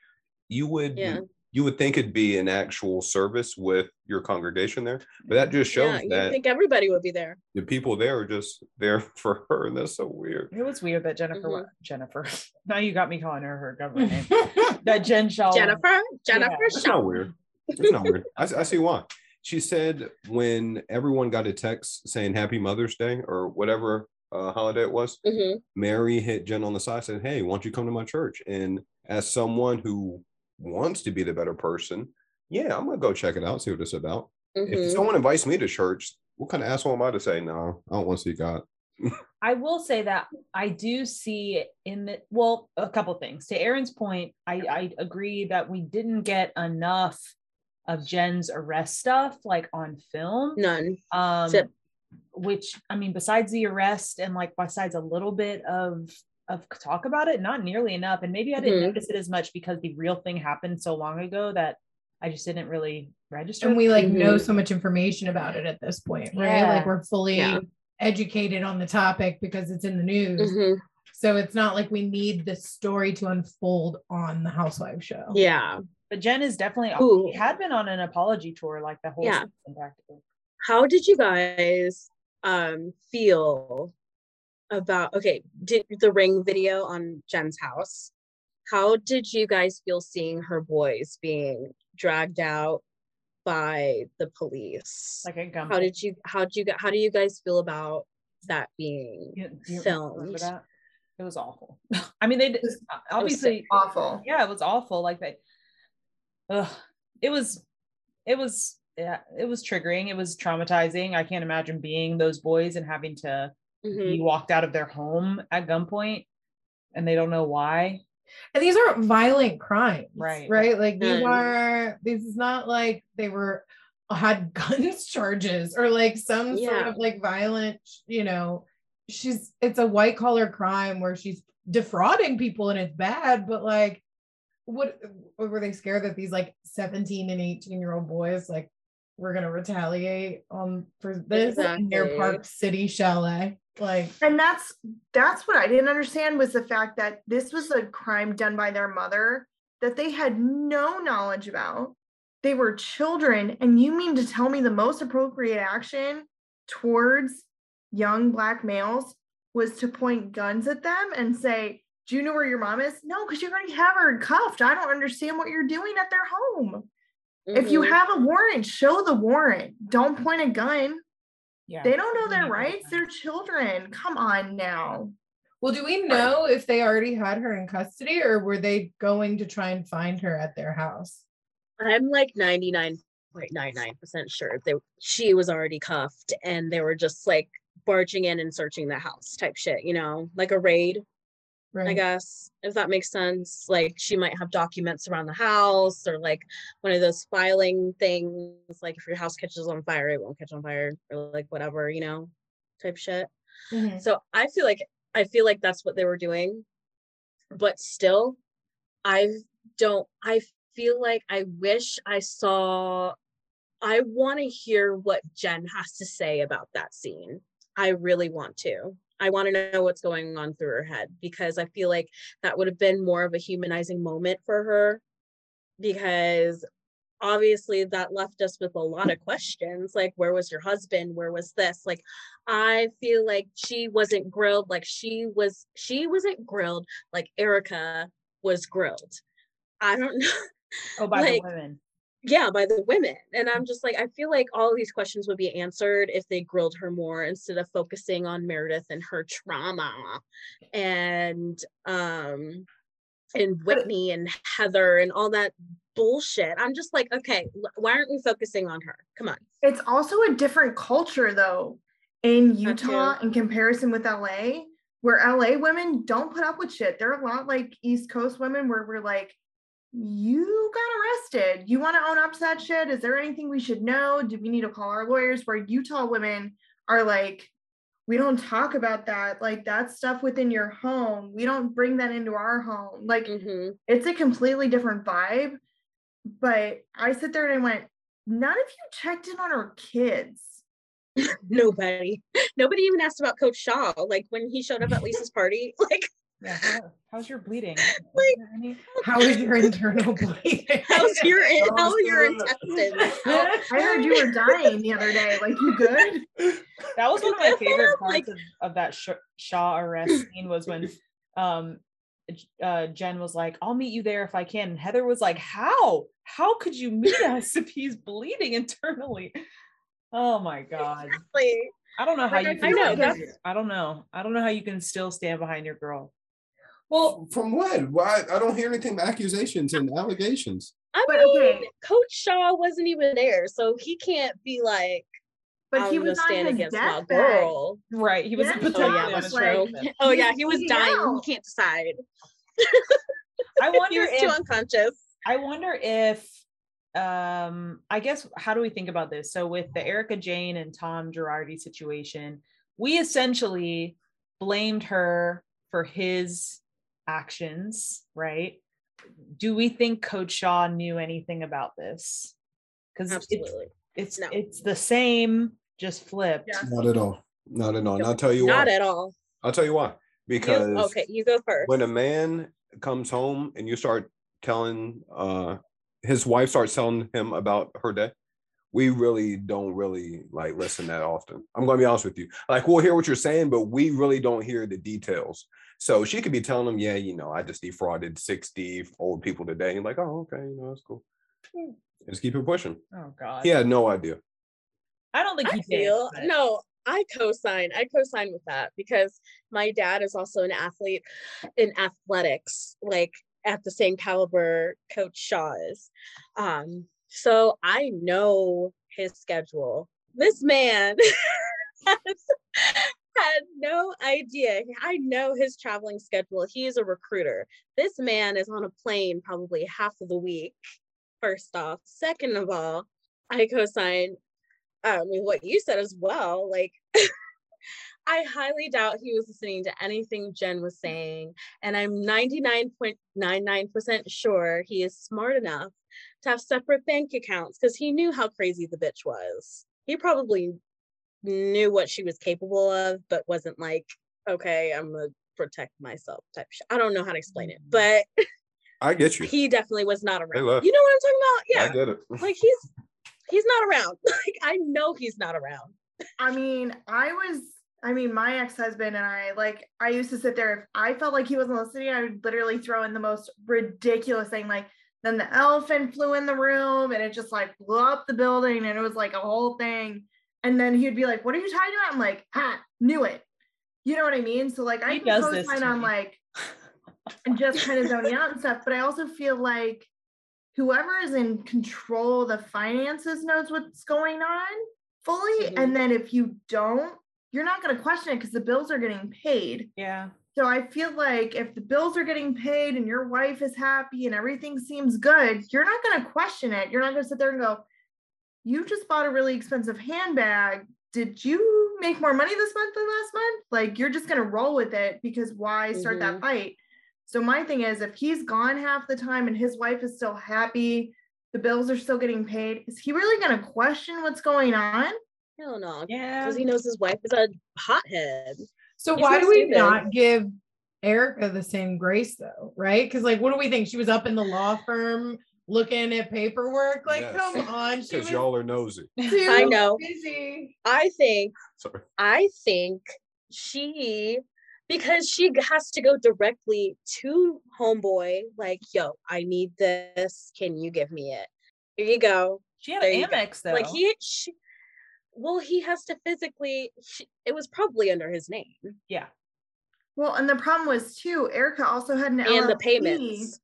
you would yeah. you would think it'd be an actual service with your congregation there. But that just shows yeah, that I think everybody would be there. The people there are just there for her, and that's so weird. It was weird that Jennifer, mm-hmm. Jennifer. Now you got me calling her her government name. that Jen Shah. Jennifer, Jennifer. Yeah. It's not weird. It's not weird. I, I see why. She said when everyone got a text saying Happy Mother's Day or whatever uh, holiday it was, mm-hmm. Mary hit Jen on the side, said, hey, why don't you come to my church? And as someone who wants to be the better person, yeah, I'm going to go check it out, see what it's about. Mm-hmm. If someone invites me to church, what kind of asshole am I to say, no, I don't want to see God? I will say that I do see in the, well, a couple things. To Erin's point, I, I agree that we didn't get enough of Jen's arrest stuff like on film, none um Sip. which I mean, besides the arrest and like besides a little bit of of talk about it, not nearly enough. And maybe I didn't mm-hmm. notice it as much because the real thing happened so long ago that I just didn't really register, and we like mm-hmm. know so much information about it at this point, right? Yeah. Like we're fully yeah. educated on the topic because it's in the news. Mm-hmm. So it's not like we need the story to unfold on the Housewives show. Yeah. But Jen is definitely, Ooh. had been on an apology tour, like the whole yeah. season practically. How did you guys um, feel about, okay, did the ring video on Jen's house? How did you guys feel seeing her boys being dragged out by the police? Like a gumball. How did you, how do you, how do you guys feel about that being you, you filmed? It was awful. I mean, they did, obviously awful. Yeah, it was awful. Like they, ugh, it was, it was, yeah, it was triggering. It was traumatizing. I can't imagine being those boys and having to mm-hmm. be walked out of their home at gunpoint, and they don't know why. And these aren't violent crimes, right? Right? Like these mm. are. This is not like they were had guns charges or like some yeah. sort of like violent, you know. She's it's a white collar crime where she's defrauding people and it's bad, but like what were they scared that these like seventeen and eighteen year old boys like were gonna retaliate on for this exactly. in their Park City chalet? Like, and that's that's what I didn't understand was the fact that this was a crime done by their mother that they had no knowledge about. They were children, and you mean to tell me the most appropriate action towards young Black males was to point guns at them and say, do you know where your mom is? No, because you already have her cuffed. I don't understand what you're doing at their home. Mm-hmm. If you have a warrant, show the warrant. Don't point a gun. Yeah. They don't know their rights. They're children. Come on now. Well, do we know if they already had her in custody or were they going to try and find her at their house? I'm like ninety-nine point nine nine percent sure they, she was already cuffed and they were just like barging in and searching the house type shit, you know, like a raid, right? I guess, if that makes sense. Like she might have documents around the house or like one of those filing things, like if your house catches on fire, it won't catch on fire or like whatever, you know, type shit. Mm-hmm. So I feel like, I feel like that's what they were doing, but still I don't, I feel like I wish I saw, I want to hear what Jen has to say about that scene. I really want to. I want to know what's going on through her head, because I feel like that would have been more of a humanizing moment for her, because obviously that left us with a lot of questions. Like, where was your husband? Where was this? Like, I feel like she wasn't grilled. Like she was, she wasn't grilled like Erika was grilled. I don't know. Oh, by like, the women. Yeah, by the women. And I'm just like, I feel like all of these questions would be answered if they grilled her more instead of focusing on Meredith and her trauma and um and Whitney and Heather and all that bullshit. I'm just like, okay, why aren't we focusing on her? Come on. It's also a different culture though in Utah in comparison with L A, where L A women don't put up with shit. They're a lot like East Coast women where we're like, you got arrested. You want to own up to that shit? Is there anything we should know? Do we need to call our lawyers? Where Utah women are like, we don't talk about that. Like that stuff within your home. We don't bring that into our home. Like mm-hmm. It's a completely different vibe. But I sit there and I went, none of you checked in on our kids. Nobody. Nobody even asked about Coach Shaw. Like when he showed up at Lisa's party, like yeah, how, how's your bleeding? Like, any, how is your internal bleeding? How's your in, how are your intestines? I heard you were dying the other day. Like, you good? That was one of my favorite parts like, of, of that sh- Shaw arrest scene was when um, uh, Jen was like, "I'll meet you there if I can." And Heather was like, "How? How could you meet us if he's bleeding internally?" Oh my God! Exactly. I don't know how like, you. Can I know. I don't know. I don't know how you can still stand behind your girl. Well, from what? Why? I don't hear anything but accusations and allegations. I but, mean, okay. Coach Shaw wasn't even there, so he can't be like, but he was stand against my girl. Right. He was yeah, a potential. Oh, yeah, like, oh, yeah. He was he dying. Out. He can't decide. I wonder if. He was too unconscious. I wonder if, um, I guess, how do we think about this? So, with the Erika Jayne and Tom Girardi situation, we essentially blamed her for his actions, right? Do we think Coach Shaw knew anything about this? Because absolutely, it's it's, no. it's the same, just flipped. Yeah. Not at all. Not at all. And I'll tell you why. Not at all. I'll tell you why. Because you, okay, you go first. When a man comes home and you start telling, uh, his wife starts telling him about her day, we really don't really like listen that often. I'm going to be honest with you. Like, we'll hear what you're saying, but we really don't hear the details. So she could be telling him, yeah, you know, I just defrauded sixty old people today. And like, oh, okay, you know, that's cool. Just keep it pushing. Oh, God. He had no idea. I don't think he I did. Feel, but... No, I co-sign. I co-sign with that because my dad is also an athlete in athletics, like at the same caliber Coach Shaw is. Um, So I know his schedule. This man has had no idea. I know his traveling schedule. He is a recruiter. This man is on a plane probably half of the week, first off. Second of all, I co-sign um, with what you said as well. Like, I highly doubt he was listening to anything Jen was saying. And I'm ninety-nine point nine nine percent sure he is smart enough to have separate bank accounts because he knew how crazy the bitch was. He probably knew what she was capable of, but wasn't like, okay, I'm gonna protect myself type shit. I don't know how to explain it, but I get you. He definitely was not around. You know what I'm talking about? Yeah, I get it. Like he's he's not around. Like I know he's not around. I mean, I was. I mean, my ex-husband and I, like, I used to sit there. If I felt like he wasn't listening, I would literally throw in the most ridiculous thing, like. Then the elephant flew in the room and it just like blew up the building and it was like a whole thing. And then he'd be like, what are you talking about? I'm like, ah, knew it. You know what I mean? So like I can co-sign on like, and just kind of zoning out and stuff. But I also feel like whoever is in control of the finances knows what's going on fully. Mm-hmm. And then if you don't, you're not going to question it because the bills are getting paid. Yeah. So I feel like if the bills are getting paid and your wife is happy and everything seems good, you're not going to question it. You're not going to sit there and go, you just bought a really expensive handbag. Did you make more money this month than last month? Like, you're just going to roll with it because why start mm-hmm. that fight? So my thing is, if he's gone half the time and his wife is still happy, the bills are still getting paid, is he really going to question what's going on? Hell no. Yeah. Because he knows his wife is a hothead. So why do we not give Erika the same grace though, right? Because like, what do we think? She was up in the law firm looking at paperwork. Like, yes. Come on, because y'all are nosy. I know. Busy. I think. Sorry. I think she, because she has to go directly to homeboy, like, yo, I need this. Can you give me it? Here you go. She had an Amex though. Like he, she, well, he has to physically, she, it was probably under his name. Yeah. Well, and the problem was too, Erika also had an L L C. And the payments.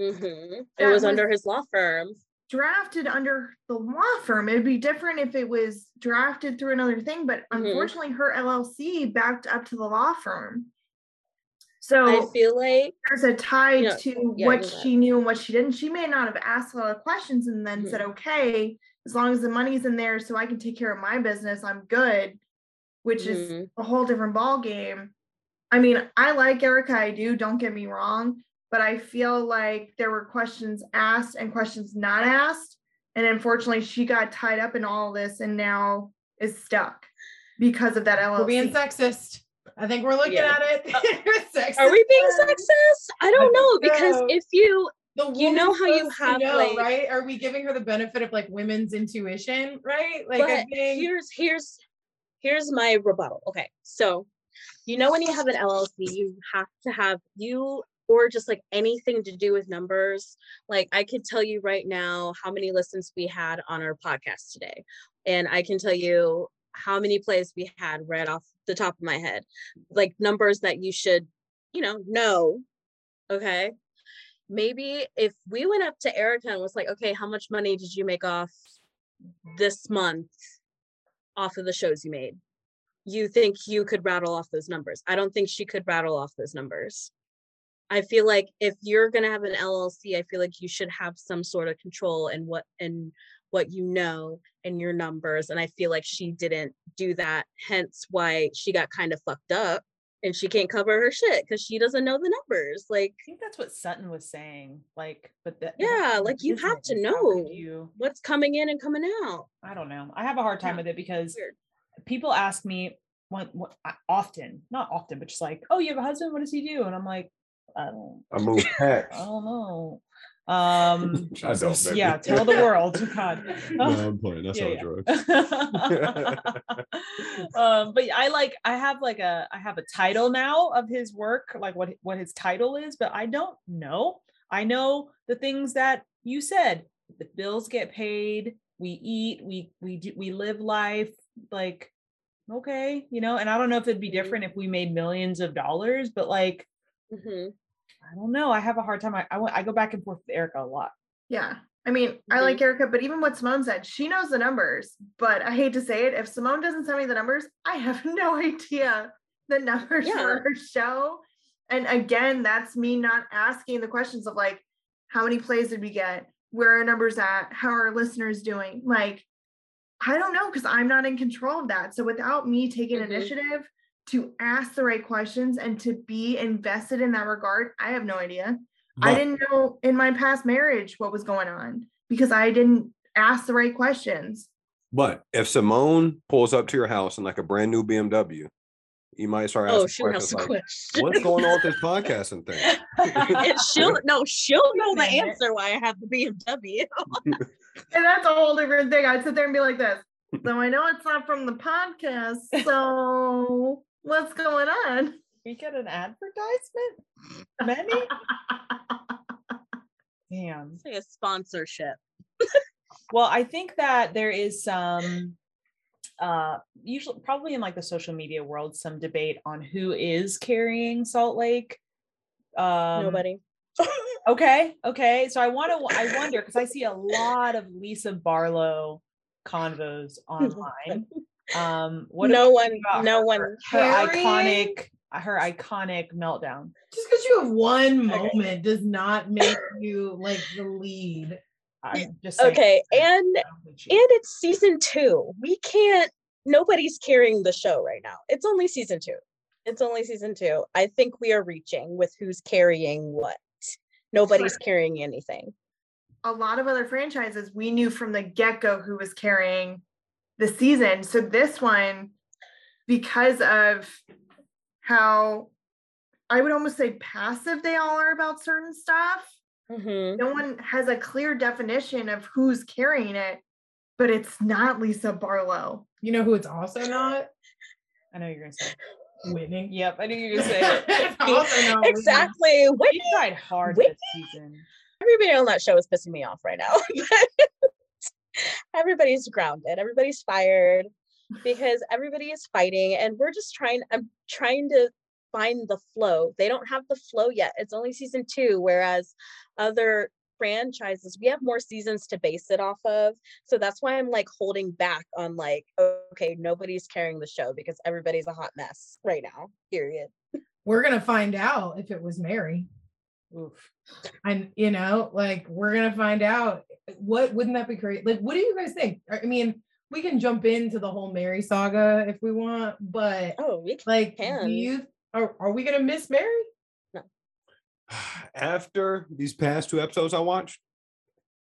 Mm-hmm. It was, was under his law firm. Drafted under the law firm. It'd be different if it was drafted through another thing, but mm-hmm. unfortunately her L L C backed up to the law firm. So I feel like there's a tie you know, to yeah, what she knew and what she didn't. She may not have asked a lot of questions and then mm-hmm. said, okay, as long as the money's in there so I can take care of my business, I'm good, which mm-hmm. is a whole different ball game. I mean, I like Erika, I do, don't get me wrong, but I feel like there were questions asked and questions not asked. And unfortunately she got tied up in all this and now is stuck because of that L L C. We're being sexist. I think we're looking yeah. at it. Uh, sexist. Are we being sexist? I don't I know. Because so. if you, the you know how you have know, like, right? Are we giving her the benefit of like women's intuition, right? Like I think here's, here's, here's my rebuttal. Okay. So, you know, when you have an L L C, you have to have you, or just like anything to do with numbers. Like I could tell you right now how many listens we had on our podcast today. And I can tell you how many plays we had right off the top of my head, like numbers that you should, you know, know. Okay. Maybe if we went up to Erika and was like, okay, how much money did you make off this month off of the shows you made? You think you could rattle off those numbers? I don't think she could rattle off those numbers. I feel like if you're going to have an L L C, I feel like you should have some sort of control in what and what you know and your numbers. And I feel like she didn't do that, hence why she got kind of fucked up and she can't cover her shit because she doesn't know the numbers. Like I think that's what Sutton was saying. Like, but that yeah, like you have to know you... what's coming in and coming out. I don't know. I have a hard time yeah. with it because Weird. people ask me when, when, often, not often, but just like, oh, you have a husband? What does he do? And I'm like, I don't, I move packs. I don't know. Um, I don't, yeah, tell the world. God. No, I'm playing. That's yeah, how yeah. I drove. um, but I like, I have like a, I have a title now of his work, like what, what his title is, but I don't know. I know the things that you said. The bills get paid. We eat. We we do, we live life. Like, okay, you know. And I don't know if it'd be different if we made millions of dollars, but like. Mm-hmm. I don't know. I have a hard time. I I, I go back and forth with Erika a lot. Yeah. I mean, mm-hmm. I like Erika, but even what Simone said, she knows the numbers, but I hate to say it. If Simone doesn't send me the numbers, I have no idea the numbers yeah. for her show. And again, that's me not asking the questions of like, how many plays did we get? Where are numbers at? How are our listeners doing? Like, I don't know. Cause I'm not in control of that. So without me taking mm-hmm. initiative to ask the right questions and to be invested in that regard, I have no idea. But I didn't know in my past marriage what was going on because I didn't ask the right questions. But if Simone pulls up to your house in like a brand new B M W, you might start asking oh, she questions like, question. what's going on with this podcasting thing? And she'll, no, she'll know the answer why I have the B M W. And that's a whole different thing. I'd sit there and be like this. So I know it's not from the podcast, so... What's going on? We get an advertisement? Many? Damn. It's like a sponsorship. Well, I think that there is some, uh, usually probably in like the social media world, some debate on who is carrying Salt Lake. Um, Nobody. okay. Okay. So I want to, I wonder, because I see a lot of Lisa Barlow convos online. Um, what no one, no her, one, her carrying? iconic, her iconic meltdown. Just because you have one moment okay. does not make you like the lead. I'm just saying, okay, and and it's season two. We can't. Nobody's carrying the show right now. It's only season two. It's only season two. I think we are reaching with who's carrying what. Nobody's carrying anything. A lot of other franchises, we knew from the get-go who was carrying the season. So this one, because of how I would almost say passive they all are about certain stuff, mm-hmm. no one has a clear definition of who's carrying it, but it's not Lisa Barlow. You know who it's also not? I know you're gonna say Whitney. Yep, I knew you were going to say it. Also exactly. Whitney. Whitney she tried hard Whitney. This season. Everybody on that show is pissing me off right now. Everybody's grounded. Everybody's fired because everybody is fighting, and we're just trying. I'm trying to find the flow. They don't have the flow yet. It's only season two, whereas other franchises, we have more seasons to base it off of. So that's why I'm like holding back on like, okay, nobody's carrying the show because everybody's a hot mess right now, period. We're going to find out if it was Mary. Oof. And you know, like we're going to find out. What wouldn't that be great? Like, what do you guys think? I mean, we can jump into the whole Mary saga if we want, but oh, we can. Like, do you, are, are we going to miss Mary? After these past two episodes I watched,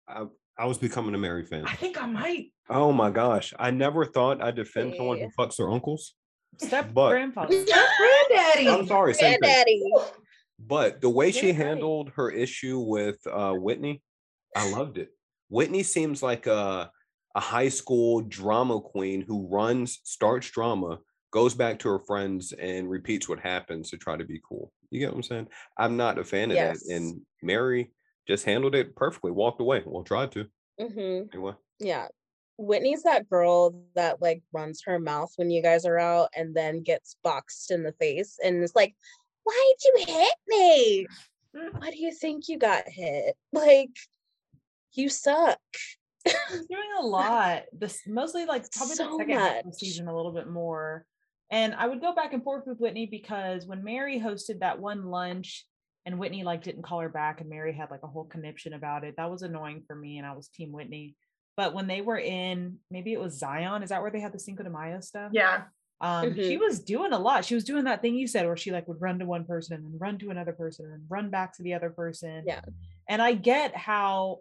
I, I was becoming a Mary fan. I think I might. Oh my gosh. I never thought I'd defend hey. someone who fucks their uncles. Step but, grandpa. Step granddaddy. I'm sorry. Granddaddy. But the way granddaddy. she handled her issue with uh, Whitney, I loved it. Whitney seems like a, a high school drama queen who runs, starts drama, goes back to her friends and repeats what happens to try to be cool. You get what I'm saying? I'm not a fan of yes. that. And Mary just handled it perfectly, walked away. Well, tried to. Mm-hmm. Anyway. Yeah. Whitney's that girl that like runs her mouth when you guys are out and then gets boxed in the face and is like, why did you hit me? Why do you think you got hit? Like, you suck. She's doing a lot. This mostly like probably so the second half of the season a little bit more. And I would go back and forth with Whitney because when Mary hosted that one lunch and Whitney like didn't call her back and Mary had like a whole conniption about it, that was annoying for me and I was team Whitney. But when they were in, maybe it was Zion, is that where they had the Cinco de Mayo stuff? Yeah. Um, mm-hmm. She was doing a lot. She was doing that thing you said where she like would run to one person and then run to another person and run back to the other person. Yeah. And I get how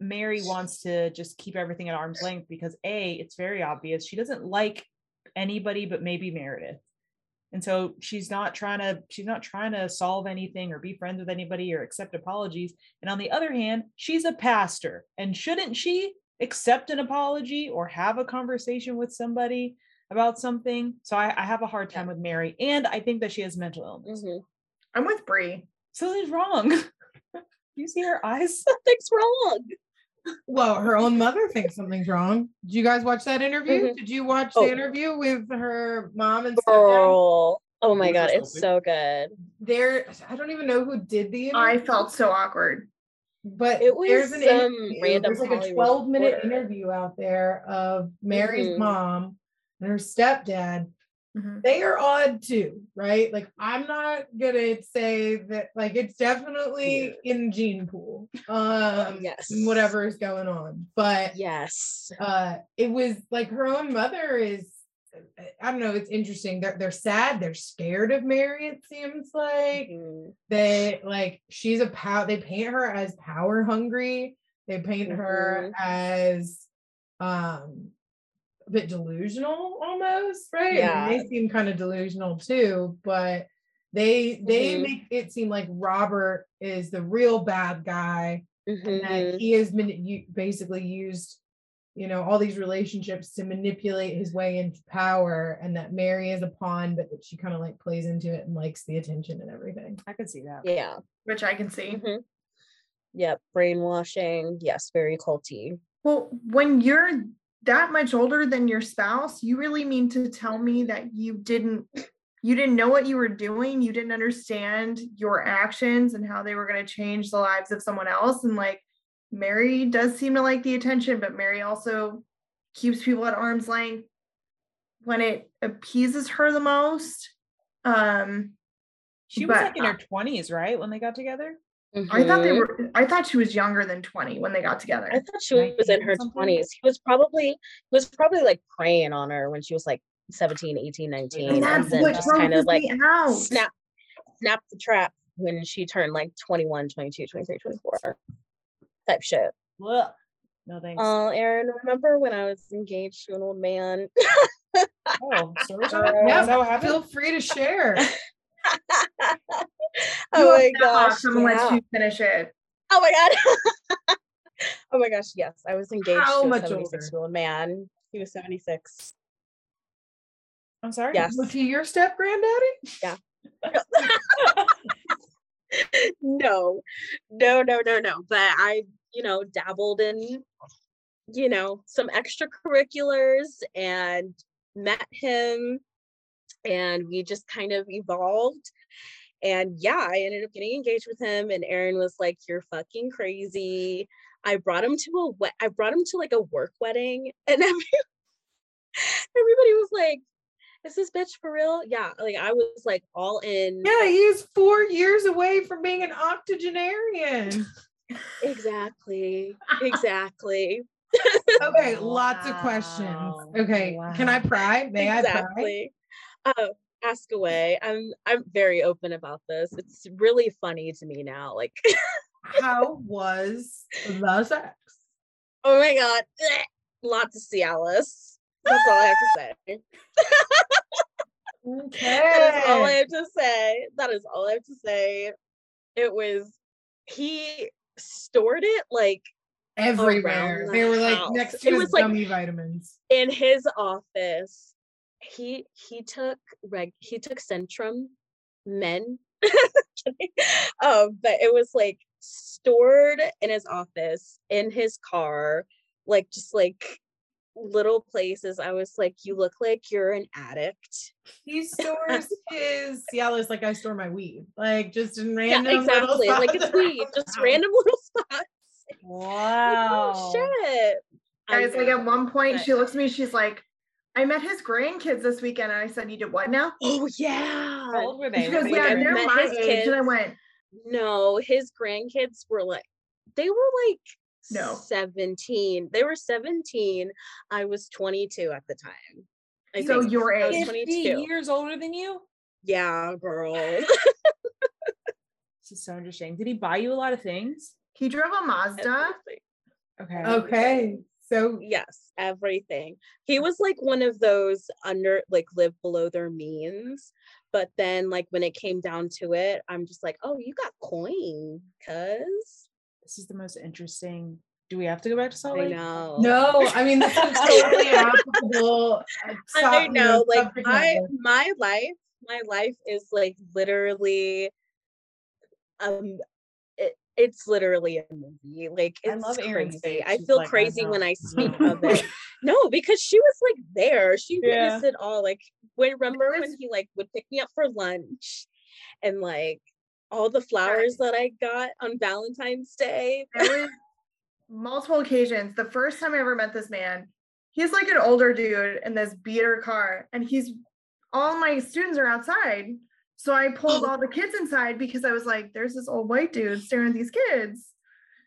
Mary wants to just keep everything at arm's length because A, it's very obvious she doesn't like anybody but maybe Meredith, and so she's not trying to she's not trying to solve anything or be friends with anybody or accept apologies. And on the other hand, she's a pastor, and shouldn't she accept an apology or have a conversation with somebody about something? So I, I have a hard time yeah. with Mary, and I think that she has mental illness. Mm-hmm. I'm with Bree. Something's wrong. You see her eyes? Something's wrong. Well, her own mother thinks something's wrong. Did you guys watch that interview? Mm-hmm. Did you watch oh. the interview with her mom and girl? Oh my God, it's so good. There, I don't even know who did the interview. I felt so awkward. But it was there's an some random. There's like Hollywood a twelve-minute interview out there of Mary's mm-hmm. mom and her stepdad. Mm-hmm. They are odd too, right? Like I'm not gonna say that. Like it's definitely yeah. in gene pool. Um, yes, whatever is going on. But yes, uh, it was like her own mother is. I don't know. It's interesting. They're they're sad. They're scared of Mary. It seems like mm-hmm. they like she's a pow. They paint her as power hungry. They paint mm-hmm. her as. Um, a bit delusional almost, right? Yeah. And they seem kind of delusional too, but they they mm-hmm. make it seem like Robert is the real bad guy mm-hmm. and that he has been basically used, you know, all these relationships to manipulate his way into power, and that Mary is a pawn, but that she kind of like plays into it and likes the attention and everything. I could see that. Yeah. Which I can see. Mm-hmm. Yep. Brainwashing. Yes. Very culty. Well, when you're that much older than your spouse, you really mean to tell me that you didn't you didn't know what you were doing, you didn't understand your actions and how they were going to change the lives of someone else? And like Mary does seem to like the attention, but Mary also keeps people at arm's length when it appeases her the most. Um she was like in her twenties, right, when they got together? Mm-hmm. I thought they were, I thought she was younger than twenty when they got together. I thought she was in her twenties. He was probably, he was probably like preying on her when she was like seventeen, eighteen, nineteen. And that's and what just kind of like out. snap, snap the trap when she turned like twenty-one, twenty-two, twenty-three, twenty-four type shit. Well, no thanks. Oh, uh, Erin, remember when I was engaged to an old man? Oh, so uh, yeah, feel free to share. Oh my gosh, someone lets you finish it. Oh my god. Oh my gosh, yes. I was engaged How to a seventy-six-year-old man. He was seventy-six. I'm sorry? Yes. Was he your step granddaddy? Yeah. no, no, no, no, no. But I, you know, dabbled in, you know, some extracurriculars and met him, and we just kind of evolved. And yeah, I ended up getting engaged with him, and Erin was like, "You're fucking crazy." I brought him to a we- I brought him to like a work wedding, and every- everybody was like, "Is this bitch for real?" Yeah, like I was like all in. Yeah, he is four years away from being an octogenarian. Exactly. Exactly. Okay, wow. Lots of questions. Okay, wow. Can I pry? May exactly. I pry? Oh, ask away. I'm I'm very open about this. It's really funny to me now. Like, how was the sex? Oh my god, lots of Cialis. That's all I have to say. Okay, that is all I have to say. That is all I have to say. It was he stored it like. Everywhere. They were like house. Next to it his gummy like, vitamins. In his office, he he took reg he took Centrum Men. um, but it was like stored in his office, in his car, like just like little places. I was like, you look like you're an addict. He stores his Cialis like I store my weed. Like just in random yeah, exactly. Little like it's weed, just random little spots. Wow. Like, oh shit. Guys, like at one point she looks at me, she's like, I met his grandkids this weekend, and I said, you did what now? Oh yeah. How old were they? She goes, yeah, they they're my age. Kids. And I went, no, his grandkids were like, they were like no. seventeen. They were seventeen. I was twenty-two at the time. I so think your age. I was twenty-two. Years older than you? Yeah, girl. This is so interesting. Did he buy you a lot of things? He drove a Mazda. Okay. Okay. So yes, everything. He was like one of those under like live below their means. But then like when it came down to it, I'm just like, oh, you got coin, cuz. This is the most interesting. Do we have to go back to Salt Lake? I know. No, I mean this is totally applicable. I know, like my my life, my life is like literally um it's literally a movie. Like it's I love crazy. I feel like, crazy I when I speak of it. No, because she was like there. She yeah. witnessed it all. Like when remember was, when he like would pick me up for lunch, and like all the flowers yeah. that I got on Valentine's Day. There was multiple occasions. The first time I ever met this man, he's like an older dude in this beater car, and he's all my students are outside. So I pulled all the kids inside because I was like, there's this old white dude staring at these kids.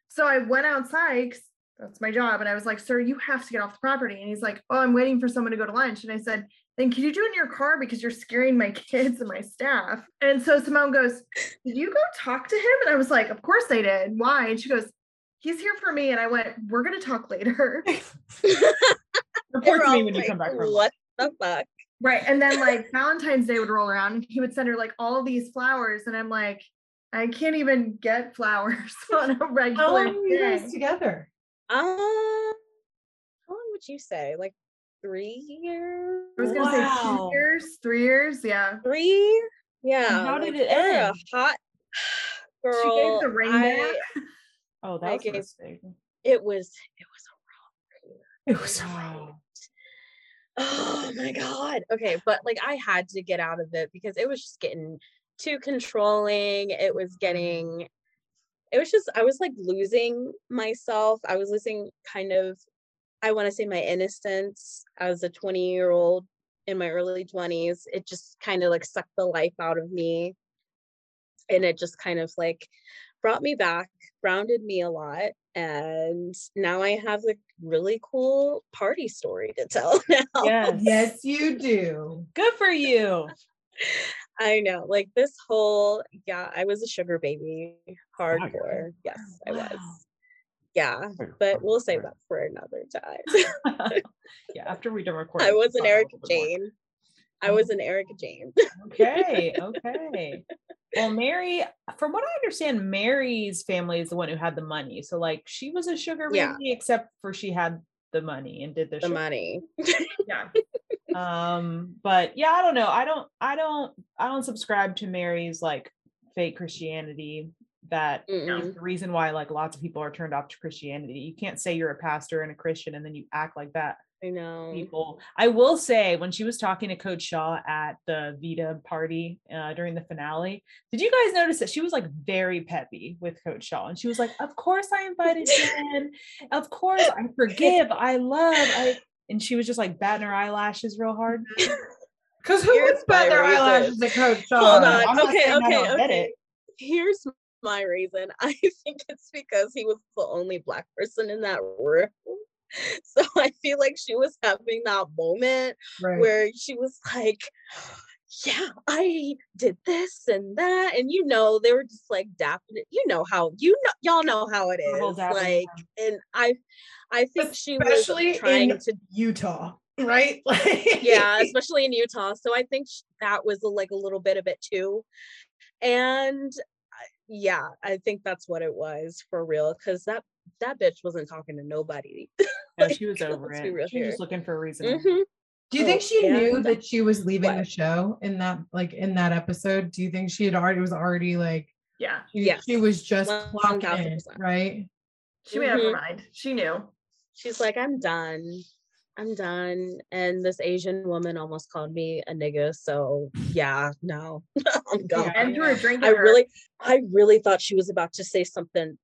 So I went outside, that's my job. And I was like, sir, you have to get off the property. And he's like, oh, I'm waiting for someone to go to lunch. And I said, then can you do it in your car? Because you're scaring my kids and my staff. And so Simone goes, did you go talk to him? And I was like, of course I did. Why? And she goes, he's here for me. And I went, we're going to talk later. Report to me when you come back from. What the fuck? Right. And then like Valentine's Day would roll around and he would send her like all these flowers. And I'm like, I can't even get flowers on a regular How long were you guys together? Uh, how long would you say? Like three years? I was going to wow. say two years, three years. Yeah. Three? Yeah. And how did it end? Hot girl. She gave the ring I, back. Oh, that I was gave, It was, it was a rock. It was a rock. Oh my god. Okay, but like I had to get out of it because it was just getting too controlling. It was getting it was just I was like losing myself. I was losing kind of I want to say my innocence as a twenty-year-old in my early twenties. It just kind of like sucked the life out of me. And it just kind of like brought me back, grounded me a lot. And now I have a really cool party story to tell now. Yes, yes you do. Good for you. I know. Like this whole, yeah, I was a sugar baby. Hardcore. Yes, I was. Wow. Yeah. But we'll save that for another time. Yeah, after we done recording. I was an Erika Jayne. I was an Erika Jayne. Okay. Okay. Well, Mary, from what I understand, Mary's family is the one who had the money. So like she was a sugar baby, yeah. except for she had the money and did the, the sugar money. Yeah. Um, but yeah, I don't know. I don't, I don't, I don't subscribe to Mary's like fake Christianity. That mm-mm. is the reason why like lots of people are turned off to Christianity. You can't say you're a pastor and a Christian and then you act like that. I know people. I will say, when she was talking to Coach Shaw at the Vita party uh, during the finale, did you guys notice that she was like very peppy with Coach Shaw? And she was like, "Of course I invited you in. Of course I forgive. I love." I and she was just like batting her eyelashes real hard. Because who would bat their eyelashes at Coach Shaw? Hold on. Okay, okay, okay. Here's my reason. I think it's because he was the only black person in that room. So I feel like she was having that moment right. where she was like, yeah, I did this and that. And, you know, they were just like dapping it. You know how, you know, y'all know how it is. Oh, like, it. And I, I think especially she was trying in to Utah, right? Yeah. Especially in Utah. So I think that was like a little bit of it too. And yeah, I think that's what it was for real. Cause that, that bitch wasn't talking to nobody. No, she was over it. She was just looking for a reason. Mm-hmm. Do you think she yeah. knew that she was leaving what? the show in that, like in that episode? Do you think she had already, was already like, yeah, she, yes. she was just clocked in, right? She made mm-hmm. up her mind. She knew. She's like, I'm done. I'm done. And this Asian woman almost called me a nigga. So yeah, no, I'm gone. Yeah, and you were drinking. I her. really, I really thought she was about to say something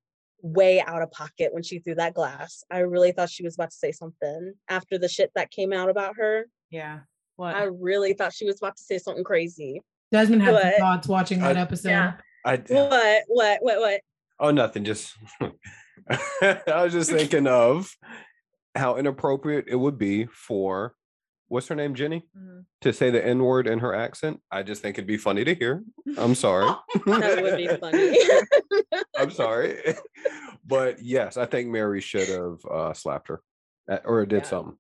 way out of pocket when she threw that glass. I really thought she was about to say something after the shit that came out about her. Yeah. What? I really thought she was about to say something crazy. Desmond had some thoughts watching I, that episode. Yeah. I, what? What? What? What? Oh, nothing. Just, I was just thinking of how inappropriate it would be for, what's her name, Jenny? Mm-hmm. To say the N-word in her accent. I just think it'd be funny to hear. I'm sorry. That would be funny. I'm sorry. But yes, I think Mary should have uh, slapped her at, or did yeah. something.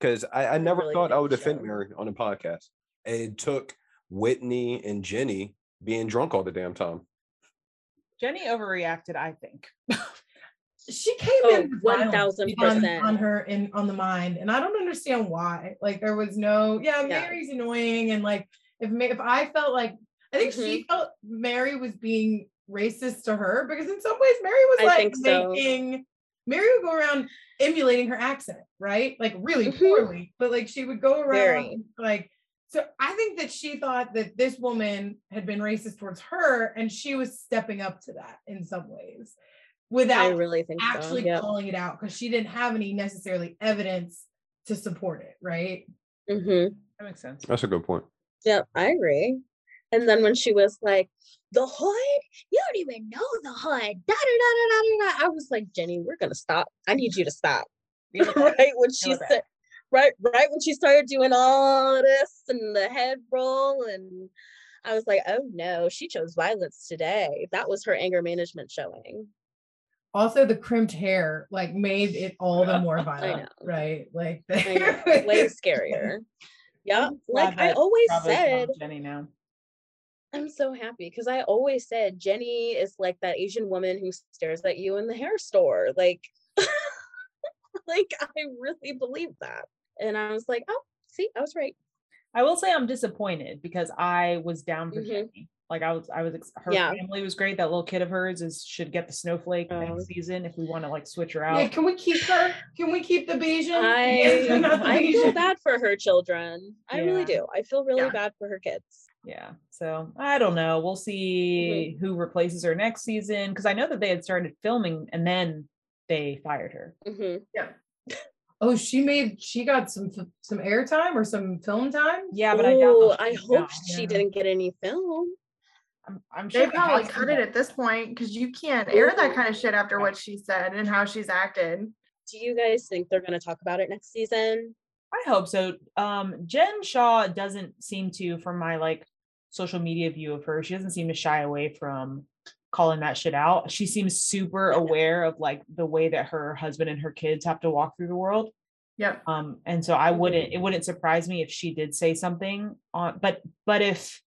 Because I, I never really thought I would defend show. Mary on a podcast. It took Whitney and Jenny being drunk all the damn time. Jenny overreacted, I think. She came oh, in one thousand percent on her and on the mind, and I don't understand why. Like there was no, yeah, Mary's yeah. annoying, and like if if I felt like I think mm-hmm. she felt Mary was being racist to her, because in some ways Mary was I like making so. Mary would go around emulating her accent, right? Like really mm-hmm. poorly, but like she would go around Mary. like. So I think that she thought that this woman had been racist towards her, and she was stepping up to that in some ways. Without I really think actually so. yep. calling it out, because she didn't have any necessarily evidence to support it, right? Mm-hmm. That makes sense. That's a good point. Yeah, I agree. And then when she was like, the hood? You don't even know the hood. Da, da, da, da, da, da. I was like, Jenny, we're going to stop. I need you to stop. Yeah. Right when she said, that. right, right when she started doing all this and the head roll, and I was like, oh no, she chose violence today. That was her anger management showing. Also, the crimped hair like made it all the more violent, right? Like the hair was way scarier. Yeah, like I always said, Jenny now. I'm so happy because I always said Jenny is like that Asian woman who stares at you in the hair store. Like, like I really believe that, and I was like, oh, see, I was right. I will say I'm disappointed because I was down for mm-hmm. Jenny. Like I was, I was, her yeah. family was great. That little kid of hers is should get the snowflake oh. next season if we want to like switch her out. Yeah, can we keep her? Can we keep the Bayesian? I, the I Bayesian. feel bad for her children. I yeah. really do. I feel really yeah. bad for her kids. Yeah. So I don't know. We'll see mm-hmm. who replaces her next season. Cause I know that they had started filming and then they fired her. Mm-hmm. Yeah. Oh, she made, she got some, some airtime or some film time. Yeah. But Ooh, I, I hope she yeah. didn't get any film. I'm, I'm sure they probably cut it at this point because you can't air that kind of shit after what she said and how she's acted. Do you guys think they're going to talk about it next season? I hope so. Um, Jen Shah doesn't seem to, from my like social media view of her, she doesn't seem to shy away from calling that shit out. She seems super aware of like the way that her husband and her kids have to walk through the world. Yep. Um, and so I wouldn't, it wouldn't surprise me if she did say something on, but, but if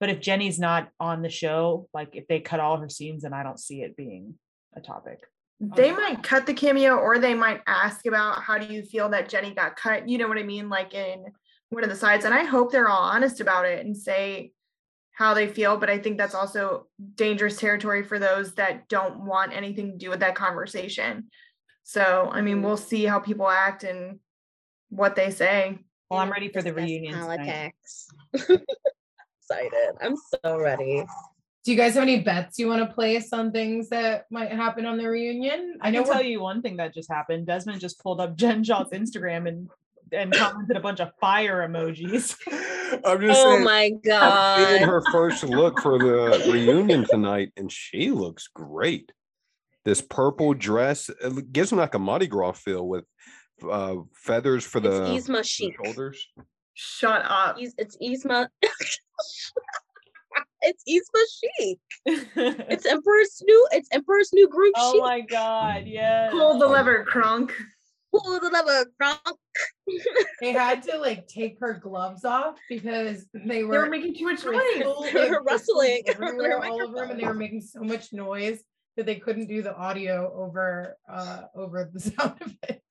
But if Jenny's not on the show, like if they cut all her scenes, then I don't see it being a topic. They might cut the cameo, or they might ask about how do you feel that Jenny got cut? You know what I mean? Like in one of the sides. And I hope they're all honest about it and say how they feel. But I think that's also dangerous territory for those that don't want anything to do with that conversation. So, I mean, we'll see how people act and what they say. Well, I'm ready for the reunion. Politics. Excited. I'm so ready. Do you guys have any bets you want to place on things that might happen on the reunion? I know. I can tell you one thing that just happened. Desmond just pulled up Jen Shah's Instagram and and commented a bunch of fire emojis. I'm just oh saying, my god! I did her first look for the reunion tonight, and she looks great. This purple dress, it gives them like a Mardi Gras feel with uh, feathers for the, the shoulders. Shut up! It's Yzma. It's Yzma chic. It's Emperor's New. It's Emperor's New Groove. Oh chic. My god! Yeah. Pull the lever, Kronk. Pull the lever, Kronk. They had to like take her gloves off because they were, they were making too much noise. They were rustling everywhere, all over them, and they were making so much noise that they couldn't do the audio over uh, over the sound of it.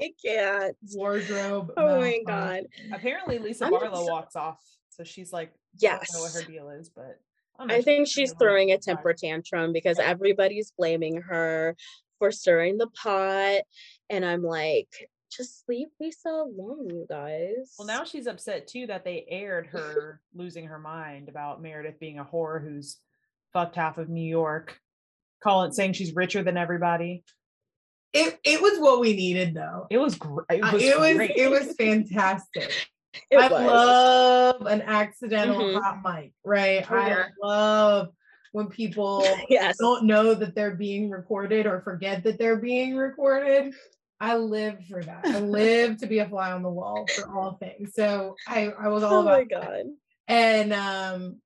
I can't. Wardrobe. Oh my god! Apparently, Lisa I'm Barlow so- walks off. So she's like, yes. I don't know what her deal is, but I, I think she's throwing a temper tantrum because everybody's blaming her for stirring the pot. And I'm like, just leave Lisa alone, you guys. Well, now she's upset too that they aired her losing her mind about Meredith being a whore who's fucked half of New York, calling saying she's richer than everybody. It it was what we needed though. It was great. It was uh, it, was, it was fantastic. It I was. love an accidental mm-hmm. hot mic, right? Oh, yeah. I love when people yes. don't know that they're being recorded or forget that they're being recorded. I live for that. I live to be a fly on the wall for all things. So I, I was all oh about my God. That. And um,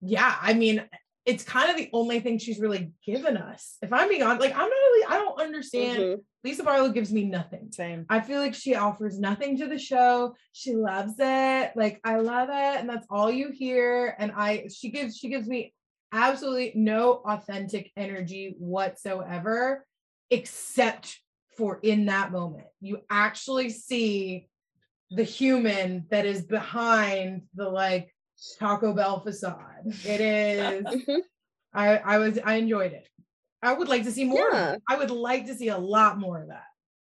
yeah, I mean, it's kind of the only thing she's really given us. If I'm being honest, like I'm not really, I don't understand. Mm-hmm. Lisa Barlow gives me nothing. Same. I feel like she offers nothing to the show. She loves it. Like I love it. And that's all you hear. And I, she gives, she gives me absolutely no authentic energy whatsoever, except for in that moment. You actually see the human that is behind the like, Taco Bell facade. It is. I I was I enjoyed it. I would like to see more. Yeah. I would like to see a lot more of that.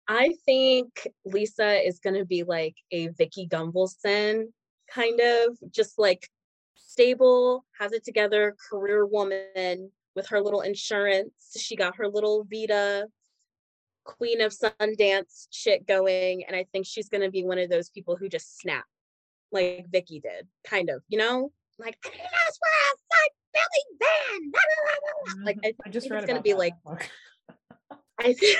I think Lisa is going to be like a Vicky Gumbelson kind of, just like stable, has it together, career woman with her little insurance. She got her little Vita, Queen of Sundance shit going, and I think she's going to be one of those people who just snap. Like Vicky did, kind of, you know, like I didn't ask for a side belly band. Blah, blah, blah. Like I, I just think read it's gonna be that. Like, I think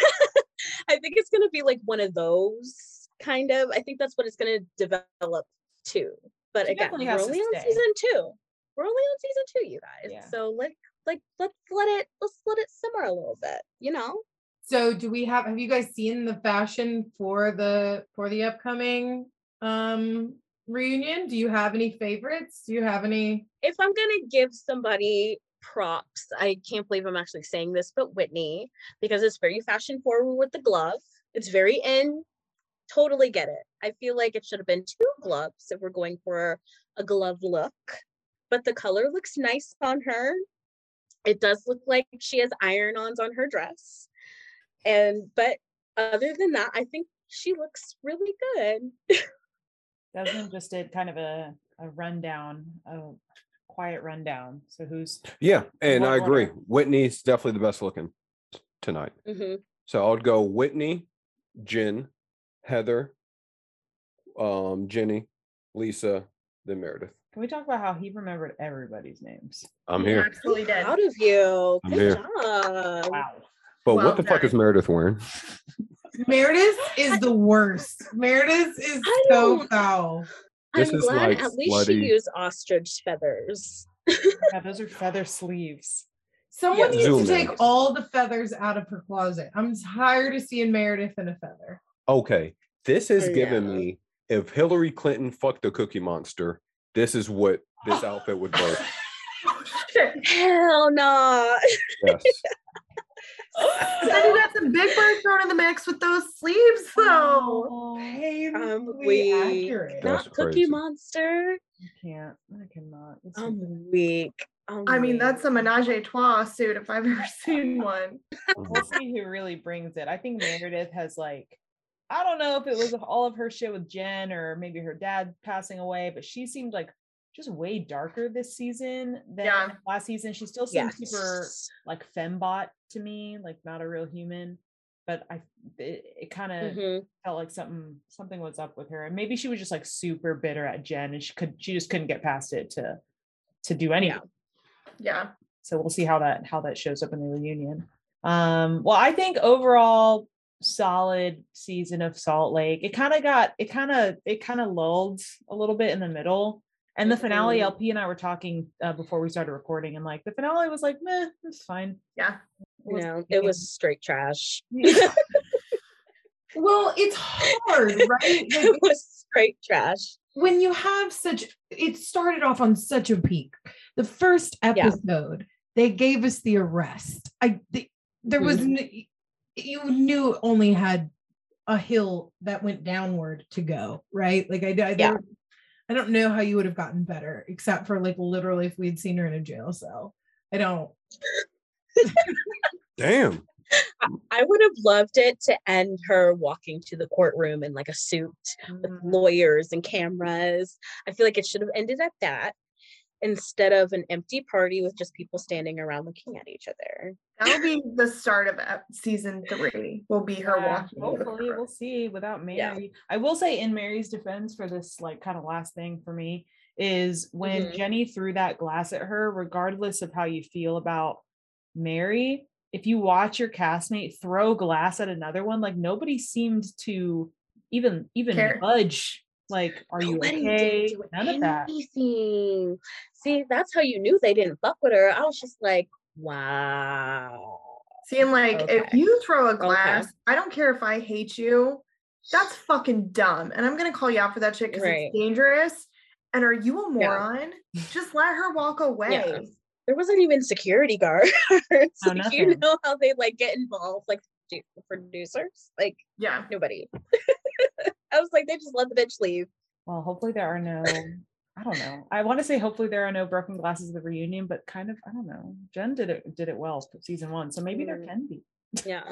I think it's gonna be like one of those kind of. I think that's what it's gonna develop to. But she again, we're only on season two. We're only on season two, you guys. Yeah. So like, like let's let it let's let it simmer a little bit, you know. So do we have? Have you guys seen the fashion for the for the upcoming? Um, reunion? Do you have any favorites? Do you have any? If I'm gonna give somebody props, I can't believe I'm actually saying this, but Whitney, because it's very fashion forward with the glove. It's very in. Totally get it. I feel like it should have been two gloves if we're going for a glove look, but the color looks nice on her. It does look like she has iron-ons on her dress, and but other than that, I think she looks really good. Desmond just did kind of a, a rundown, a quiet rundown. So who's yeah, and I agree. Order? Whitney's definitely the best looking tonight. Mm-hmm. So I would go Whitney, Jen, Heather, um, Jenny, Lisa, then Meredith. Can we talk about how he remembered everybody's names? I'm here. Absolutely did. Proud of you. I'm Good here. Job. Wow. But well what the done. Fuck is Meredith wearing? Meredith is the worst. Meredith is so foul. I'm this is glad like at least bloody... she used ostrich feathers. Yeah, those are feather sleeves. Someone yeah, needs to take in. All the feathers out of her closet. I'm tired of seeing Meredith in a feather. Okay, this is giving yeah. me, if Hillary Clinton fucked the Cookie Monster, this is what this outfit would look. Hell no. Yes. And you got some Big Bird thrown in the mix with those sleeves, though. Oh, hey, um, we accurate. Not crazy. Cookie Monster. I can't. I cannot. It's I'm weak. I'm I mean, weak. That's a menage a trois suit if I've ever seen one. We'll see who really brings it. I think Meredith has, like, I don't know if it was all of her shit with Jen or maybe her dad passing away, but she seemed like just way darker this season than yeah. last season. She still seems yes. super like fembot to me, like not a real human, but I it, it kind of mm-hmm. felt like something something was up with her, and maybe she was just like super bitter at Jen, and she could she just couldn't get past it to to do anything. Yeah. yeah. So we'll see how that how that shows up in the reunion. Um, well, I think overall solid season of Salt Lake. It kind of got it kind of it kind of lulled a little bit in the middle. And the finale, L P and I were talking uh, before we started recording, and like the finale was like, meh, it's fine. Yeah. It was, no, it was straight trash. Yeah. Well, it's hard, right? Like, it was straight trash. When you have such, it started off on such a peak. The first episode, yeah. they gave us the arrest. I, they, there was, mm-hmm. n- you knew it only had a hill that went downward to go, right? Like I, I there, yeah. I don't know how you would have gotten better, except for like literally if we'd seen her in a jail cell. I don't. Damn. I would have loved it to end her walking to the courtroom in like a suit mm. with lawyers and cameras. I feel like it should have ended at that instead of an empty party with just people standing around looking at each other. That'll be the start of season three. Will be her yeah, walking. Hopefully we'll see without Mary. Yeah. I will say, in Mary's defense for this, like kind of last thing for me is when mm-hmm. Jennie threw that glass at her, regardless of how you feel about Mary, if you watch your castmate throw glass at another one, like nobody seemed to even, even Care. budge. Like, are you okay? None of that. See, that's how you knew they didn't fuck with her. I was just like, wow. Seeing like, okay. if you throw a glass, okay. I don't care if I hate you. That's fucking dumb. And I'm going to call you out for that shit because right. it's dangerous. And are you a moron? Yeah. Just let her walk away. Yeah. There wasn't even security guards. No, like, you know how they like get involved? Like, dude, the producers? Like, yeah. nobody. I was like, they just let the bitch leave. Well, hopefully there are no, I don't know. I want to say hopefully there are no broken glasses of the reunion, but kind of, I don't know. Jen did it did it well for season one. So maybe mm. there can be. Yeah.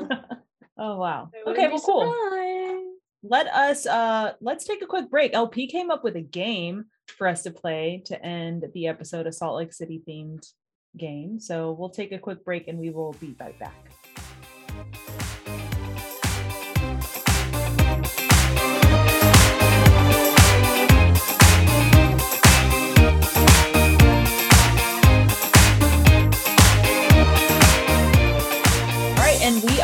Oh, wow. Okay, well, cool. Surprised. Let us, uh, let's take a quick break. L P came up with a game for us to play to end the episode, a Salt Lake City themed game. So we'll take a quick break and we will be right back.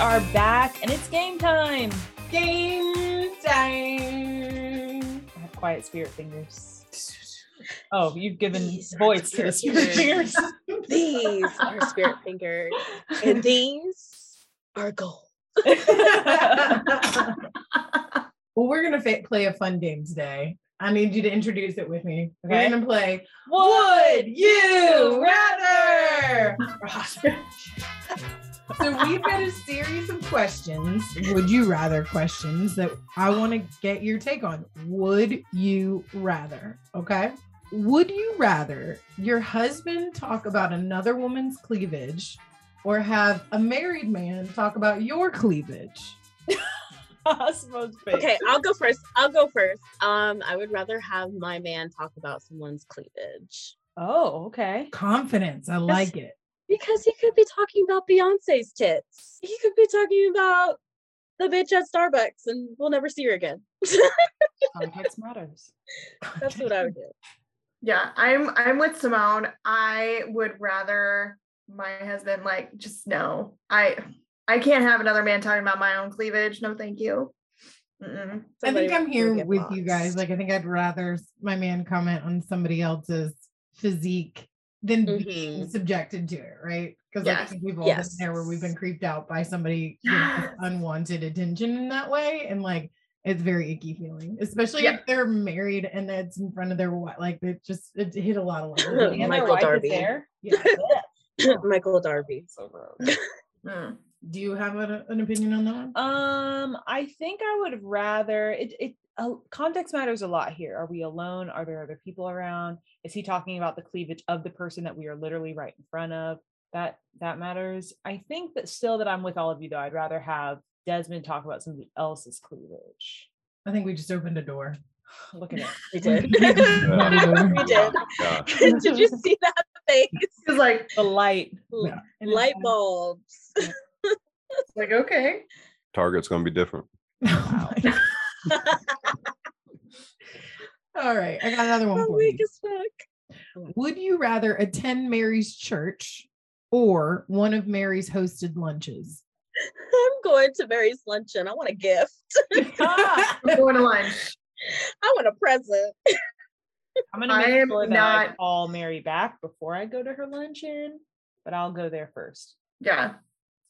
Are back and it's game time. Game time. I have quiet spirit fingers. Oh, you've given these voice to the spirit fingers. fingers. These are spirit fingers, and these are gold. Well, we're gonna fa- play a fun game today. I need you to introduce it with me. Okay. We're gonna play. Would you rather? So we've got a series of questions, would you rather questions that I want to get your take on. Would you rather? Okay. Would you rather your husband talk about another woman's cleavage or have a married man talk about your cleavage? Okay, I'll go first. I'll go first. Um, I would rather have my man talk about someone's cleavage. Oh, okay. Confidence. I like it. Because he could be talking about Beyonce's tits. He could be talking about the bitch at Starbucks and we'll never see her again. Context matters. That's what I would do. Yeah, I'm I'm with Simone. I would rather my husband like just no. I I can't have another man talking about my own cleavage. No, thank you. I think I'm here with lost. You guys. Like I think I'd rather my man comment on somebody else's physique than mm-hmm. being subjected to it, right? Because yes. I think we've all yes. been there where we've been creeped out by somebody yes. you know, unwanted attention in that way, and like it's very icky feeling, especially yeah. if they're married and that's in front of their wife. Like it just it hit a lot of Michael Darby. Yeah. Michael Darby. So gross. Mm. Do you have a, an opinion on that one? Um, I think I would rather it. It uh, context matters a lot here. Are we alone? Are there other people around? Is he talking about the cleavage of the person that we are literally right in front of? That that matters. I think that still that I'm with all of you though. I'd rather have Desmond talk about somebody else's cleavage. I think we just opened a door. Look at it. We did. we did. Oh, did you see that face? It's like the light, yeah. light bulbs. Yeah. It's like, okay. Target's gonna be different. Wow. All right, I got another one. I'm for weak you. As fuck. Would you rather attend Mary's church or one of Mary's hosted lunches? I'm going to Mary's luncheon. I want a gift. ah, I'm going to lunch. I want a present. I'm gonna make I'm sure that not... I call Mary back before I go to her luncheon, but I'll go there first. Yeah.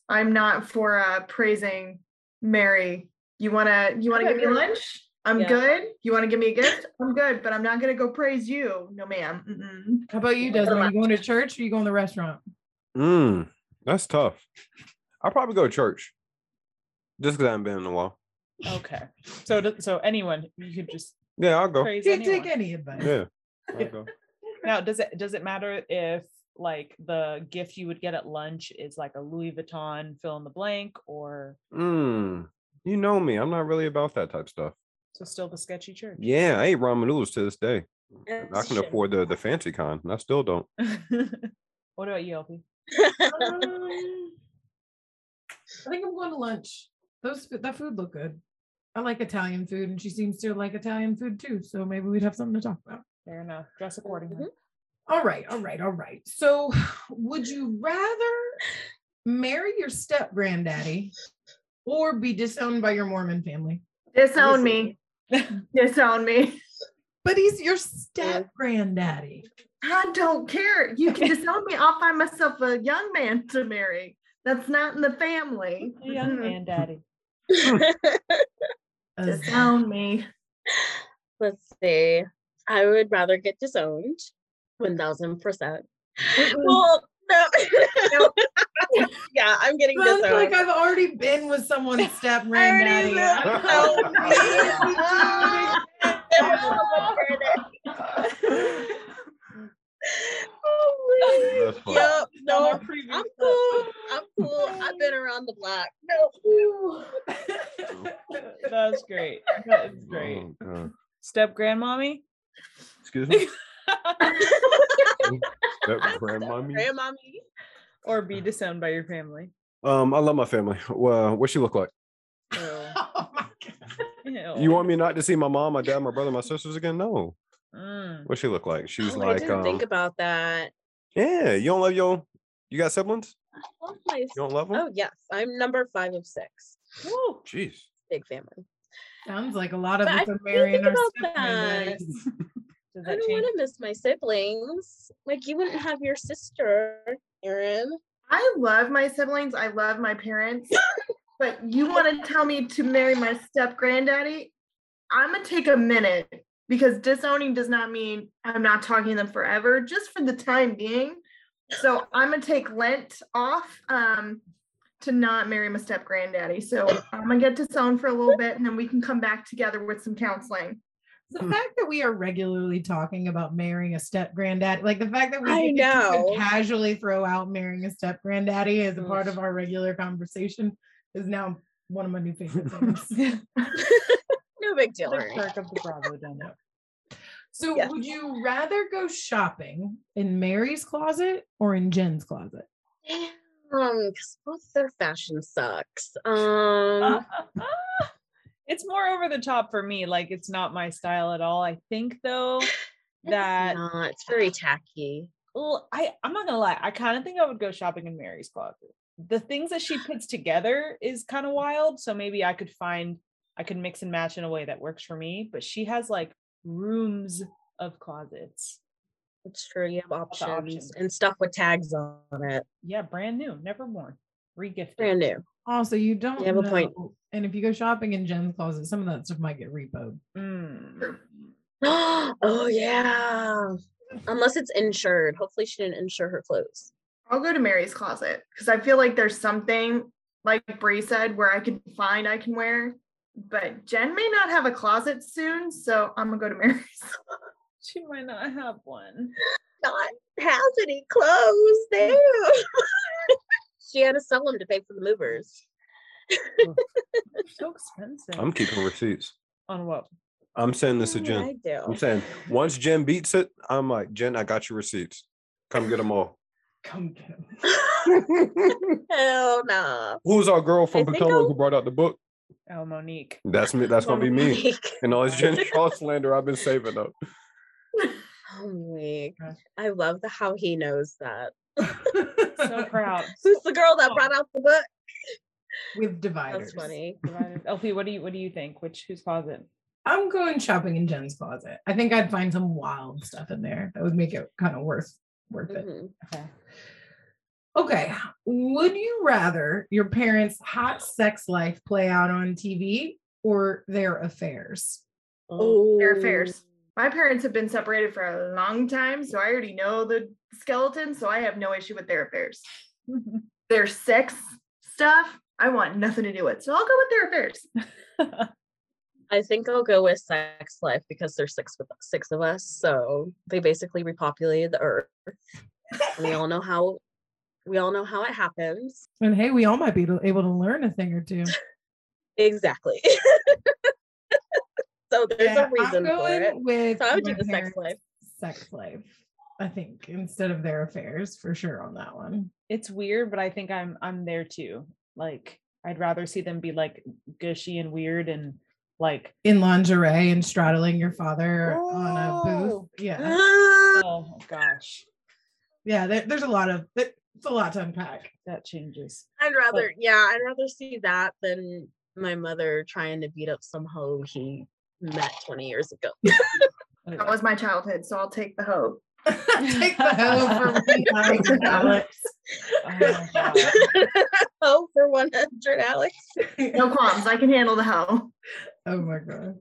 I'm not for uh, praising Mary. You wanna you wanna give me lunch? I'm yeah. good. You wanna give me a gift? I'm good, but I'm not gonna go praise you. No, ma'am. Mm-mm. How about you, Desmond? Are you going to church or are you going to the restaurant? Mm, that's tough. I'll probably go to church. Just because I haven't been in a while. Okay. So so anyone, you could just yeah, I'll go. Praise you take any advice. Yeah. I'll go. Now, does it does it matter if like the gift you would get at lunch is like a Louis Vuitton fill in the blank or mm, you know me, I'm not really about that type of stuff. So still the sketchy church. Yeah, I eat ramen noodles to this day. That's I can shit. afford the the fancy kind and I still don't. What about you, L P? um, I think I'm going to lunch. Those that food looked good. I like Italian food and she seems to like Italian food too, so maybe we'd have something to talk about. Fair enough. Dress accordingly. Mm-hmm. All right, all right, all right. So would you rather marry your step granddaddy or be disowned by your Mormon family? Disown me. Disown me. But he's your step granddaddy. I don't care. You can disown me. I'll find myself a young man to marry. That's not in the family. A young man, daddy. Disown me. Let's see. I would rather get disowned. One thousand percent. Well, no. no. Yeah, I'm getting this. Like I've already been with someone's step granddaddy. Oh, yep. No, I'm cool. I'm cool. I've been around the block. No. That's great. That's great. Oh, step grandmommy. Excuse me. grandmommy. grandmommy or be disowned by your family. um I love my family. Well, what she look like? Oh my God. Ew. You want me not to see my mom, my dad, my brother, my sisters again? No. Mm. What she look like? She was oh, like I didn't um, think about that. Yeah, you don't love your you got siblings? I love my you don't love them? Oh yes, I'm number five of six. Oh jeez, big family. Sounds like a lot of us are marrying our siblings. I don't change? want to miss my siblings. Like you wouldn't have your sister, Erin. I love my siblings. I love my parents. But you want to tell me to marry my step granddaddy? I'm gonna take a minute because disowning does not mean I'm not talking to them forever, just for the time being. So I'm gonna take Lent off um, to not marry my step granddaddy. So I'm gonna get disowned for a little bit, and then we can come back together with some counseling. The fact that we are regularly talking about marrying a step granddaddy, like the fact that we I know. casually throw out marrying a step granddaddy as a part of our regular conversation is now one of my new favorite things. No big deal. The perk of the Bravo demo. So yes. Would you rather go shopping in Mary's closet or in Jen's closet? Um, both their fashion sucks. Um It's more over the top for me. Like it's not my style at all. I think though that it's, not, it's very tacky. Well, I, I'm not gonna lie. I kind of think I would go shopping in Mary's closet. The things that she puts together is kind of wild. So maybe I could find, I could mix and match in a way that works for me. But she has like rooms of closets. It's true. You have options, options. and stuff with tags on it. Yeah, brand new, never worn, regifted. Brand new. Oh, so you don't you have know. a point. And if you go shopping in Jen's closet, some of that stuff might get repoed. Mm. Oh, yeah. Unless it's insured. Hopefully she didn't insure her clothes. I'll go to Mary's closet because I feel like there's something like Bree said, where I can find I can wear. But Jen may not have a closet soon, so I'm gonna go to Mary's. She might not have one. Not has any clothes there. She had to sell them to pay for the movers. Oh, so expensive. I'm keeping receipts. On what? I'm saying this to Jen. I do. I'm saying once Jen beats it, I'm like, Jen, I got your receipts. Come get them all. Come get them. Hell no. Nah. Who's our girl from Potomac who brought out the book? Oh, Monique. That's me. That's Monique. Gonna be me. And all this Jen Shaw slander I've been saving up. Oh my gosh. I love the how he knows that. So proud. Who's the girl that oh. brought out the book? With dividers. That's funny. Dividers. L P, what do you what do you think? Which whose closet? I'm going shopping in Jen's closet. I think I'd find some wild stuff in there that would make it kind of worth worth it. Mm-hmm. Okay. Okay. Would you rather your parents' hot sex life play out on T V or their affairs? Oh, their affairs. My parents have been separated for a long time, so I already know the skeleton, so I have no issue with their affairs. Their sex stuff, I want nothing to do with, so I'll go with their affairs. I think I'll go with sex life because there's six with six of us, so they basically repopulated the earth. We all know how we all know how it happens. And hey, we all might be able to learn a thing or two. Exactly. So there's yeah, a reason I'm going for it. With so I would do the sex life. Sex life, I think, instead of their affairs, for sure on that one. It's weird, but I think I'm I'm there too. Like, I'd rather see them be like gushy and weird and like in lingerie and straddling your father oh, on a booth. Yeah. Oh gosh. Yeah, there, there's a lot of it's a lot to unpack. That changes. I'd rather, but, yeah, I'd rather see that than my mother trying to beat up some hoe he met twenty years ago. That was my childhood, so I'll take the hoe. Take the hoe for me, Alex. Hoe for one hundred, Alex. No qualms, I can handle the hoe. Oh my god.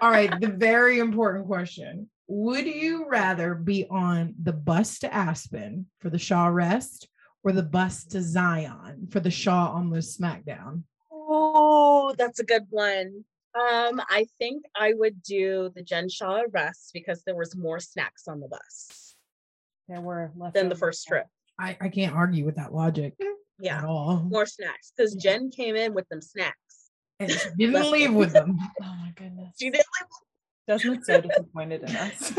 All right, the very important question. Would you rather be on the bus to Aspen for the Shaw Rest or the bus to Zion for the Shaw Almost Smackdown? Oh, that's a good one. Um, I think I would do the Jen Shah Rest because there was more snacks on the bus. There were left than the first trip. I, I can't argue with that logic. Yeah, at all. More snacks because yeah. Jen came in with them snacks and she didn't leave with them. Oh my goodness, she didn't. Desmond's so disappointed in us.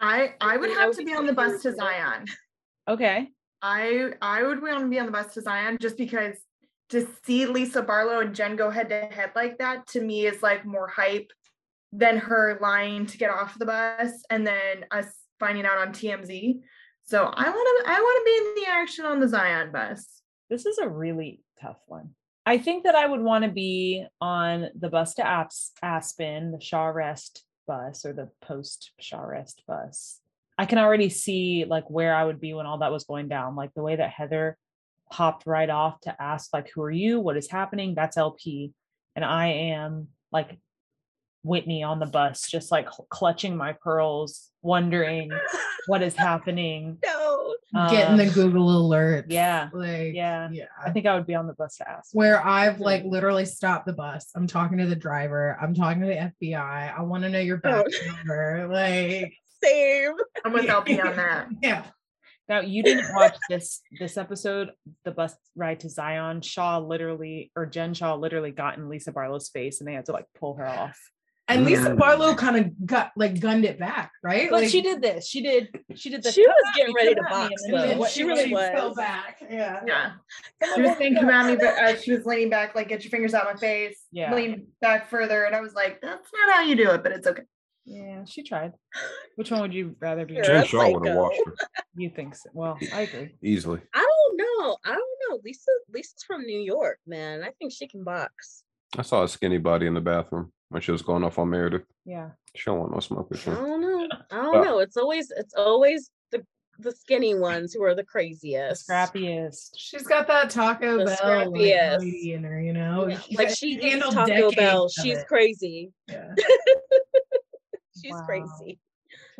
I I would have to be on the bus to Zion. Okay. I I would want to be on the bus to Zion just because. To see Lisa Barlow and Jen go head to head like that, to me, is like more hype than her lying to get off the bus and then us finding out on T M Z. So I want to, I want to be in the action on the Zion bus. This is a really tough one. I think that I would want to be on the bus to Aspen, the Shaw Rest bus or the post Shaw Rest bus. I can already see like where I would be when all that was going down, like the way that Heather hopped right off to ask like, who are you? What is happening? That's L P. And I am like Whitney on the bus, just like clutching my pearls, wondering what is happening. No, um, getting the Google alert. Yeah. Like, yeah. Yeah. I think I would be on the bus to ask. Where I've like literally stopped the bus. I'm talking to the driver. I'm talking to the F B I. I want to know your back number. Like, same. I'm with L P on that. Yeah. Now, you didn't watch this this episode, the bus ride to Zion. Shaw literally, or Jen Shaw literally got in Lisa Barlow's face and they had to like pull her off. And Lisa Barlow kind of got like gunned it back, right? But like, she did this. She did. She did this. She was getting ready to box. Though. She really was. Fell back. Yeah. Yeah. She was saying, come at me, but uh, she was leaning back, like, get your fingers out of my face. Yeah. Lean back further. And I was like, that's not how you do it, but it's okay. Yeah, she tried. Which one would you rather be? Jen Shaw would have watched her. You think so? Well, I agree. Easily. I don't know. I don't know. Lisa, Lisa's from New York, man. I think she can box. I saw a skinny body in the bathroom when she was going off on Meredith. Yeah. She don't want no smoke with her. I don't know. I don't but, know. It's always it's always the the skinny ones who are the craziest, the scrappiest. She's got that Taco the Bell like, lady in her, you know. Yeah. Like she handled Taco Bell. She's it. Crazy. Yeah. She's wow. Crazy.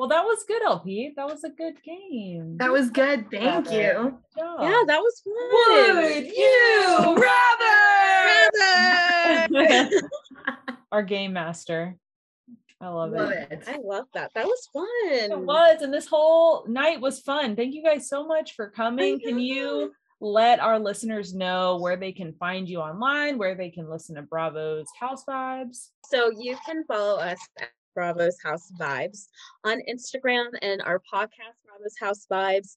Well, that was good, L P. That was a good game. That was good. Thank Robert. you. Good job. Yeah, that was fun. Would you, Robert? Robert! Our game master. I love, love it. it. I love that. That was fun. It was. And this whole night was fun. Thank you guys so much for coming. Can you let our listeners know where they can find you online, where they can listen to Bravo's House Vibes? So you can follow us at Bravo's House Vibes on Instagram, and our podcast, Bravo's House Vibes.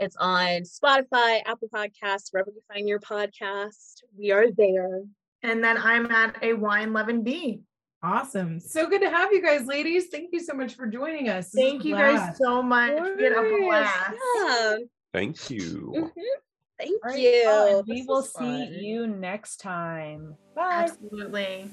It's on Spotify, Apple Podcasts, wherever you find your podcast. We are there. And then I'm at A Wine Levin B. Awesome. So good to have you guys, ladies. Thank you so much for joining us. This Thank you guys so much. Nice. Get a blast. Yeah. Thank you. Mm-hmm. Thank right. you. Oh, we will see fun. you next time. Bye. Absolutely.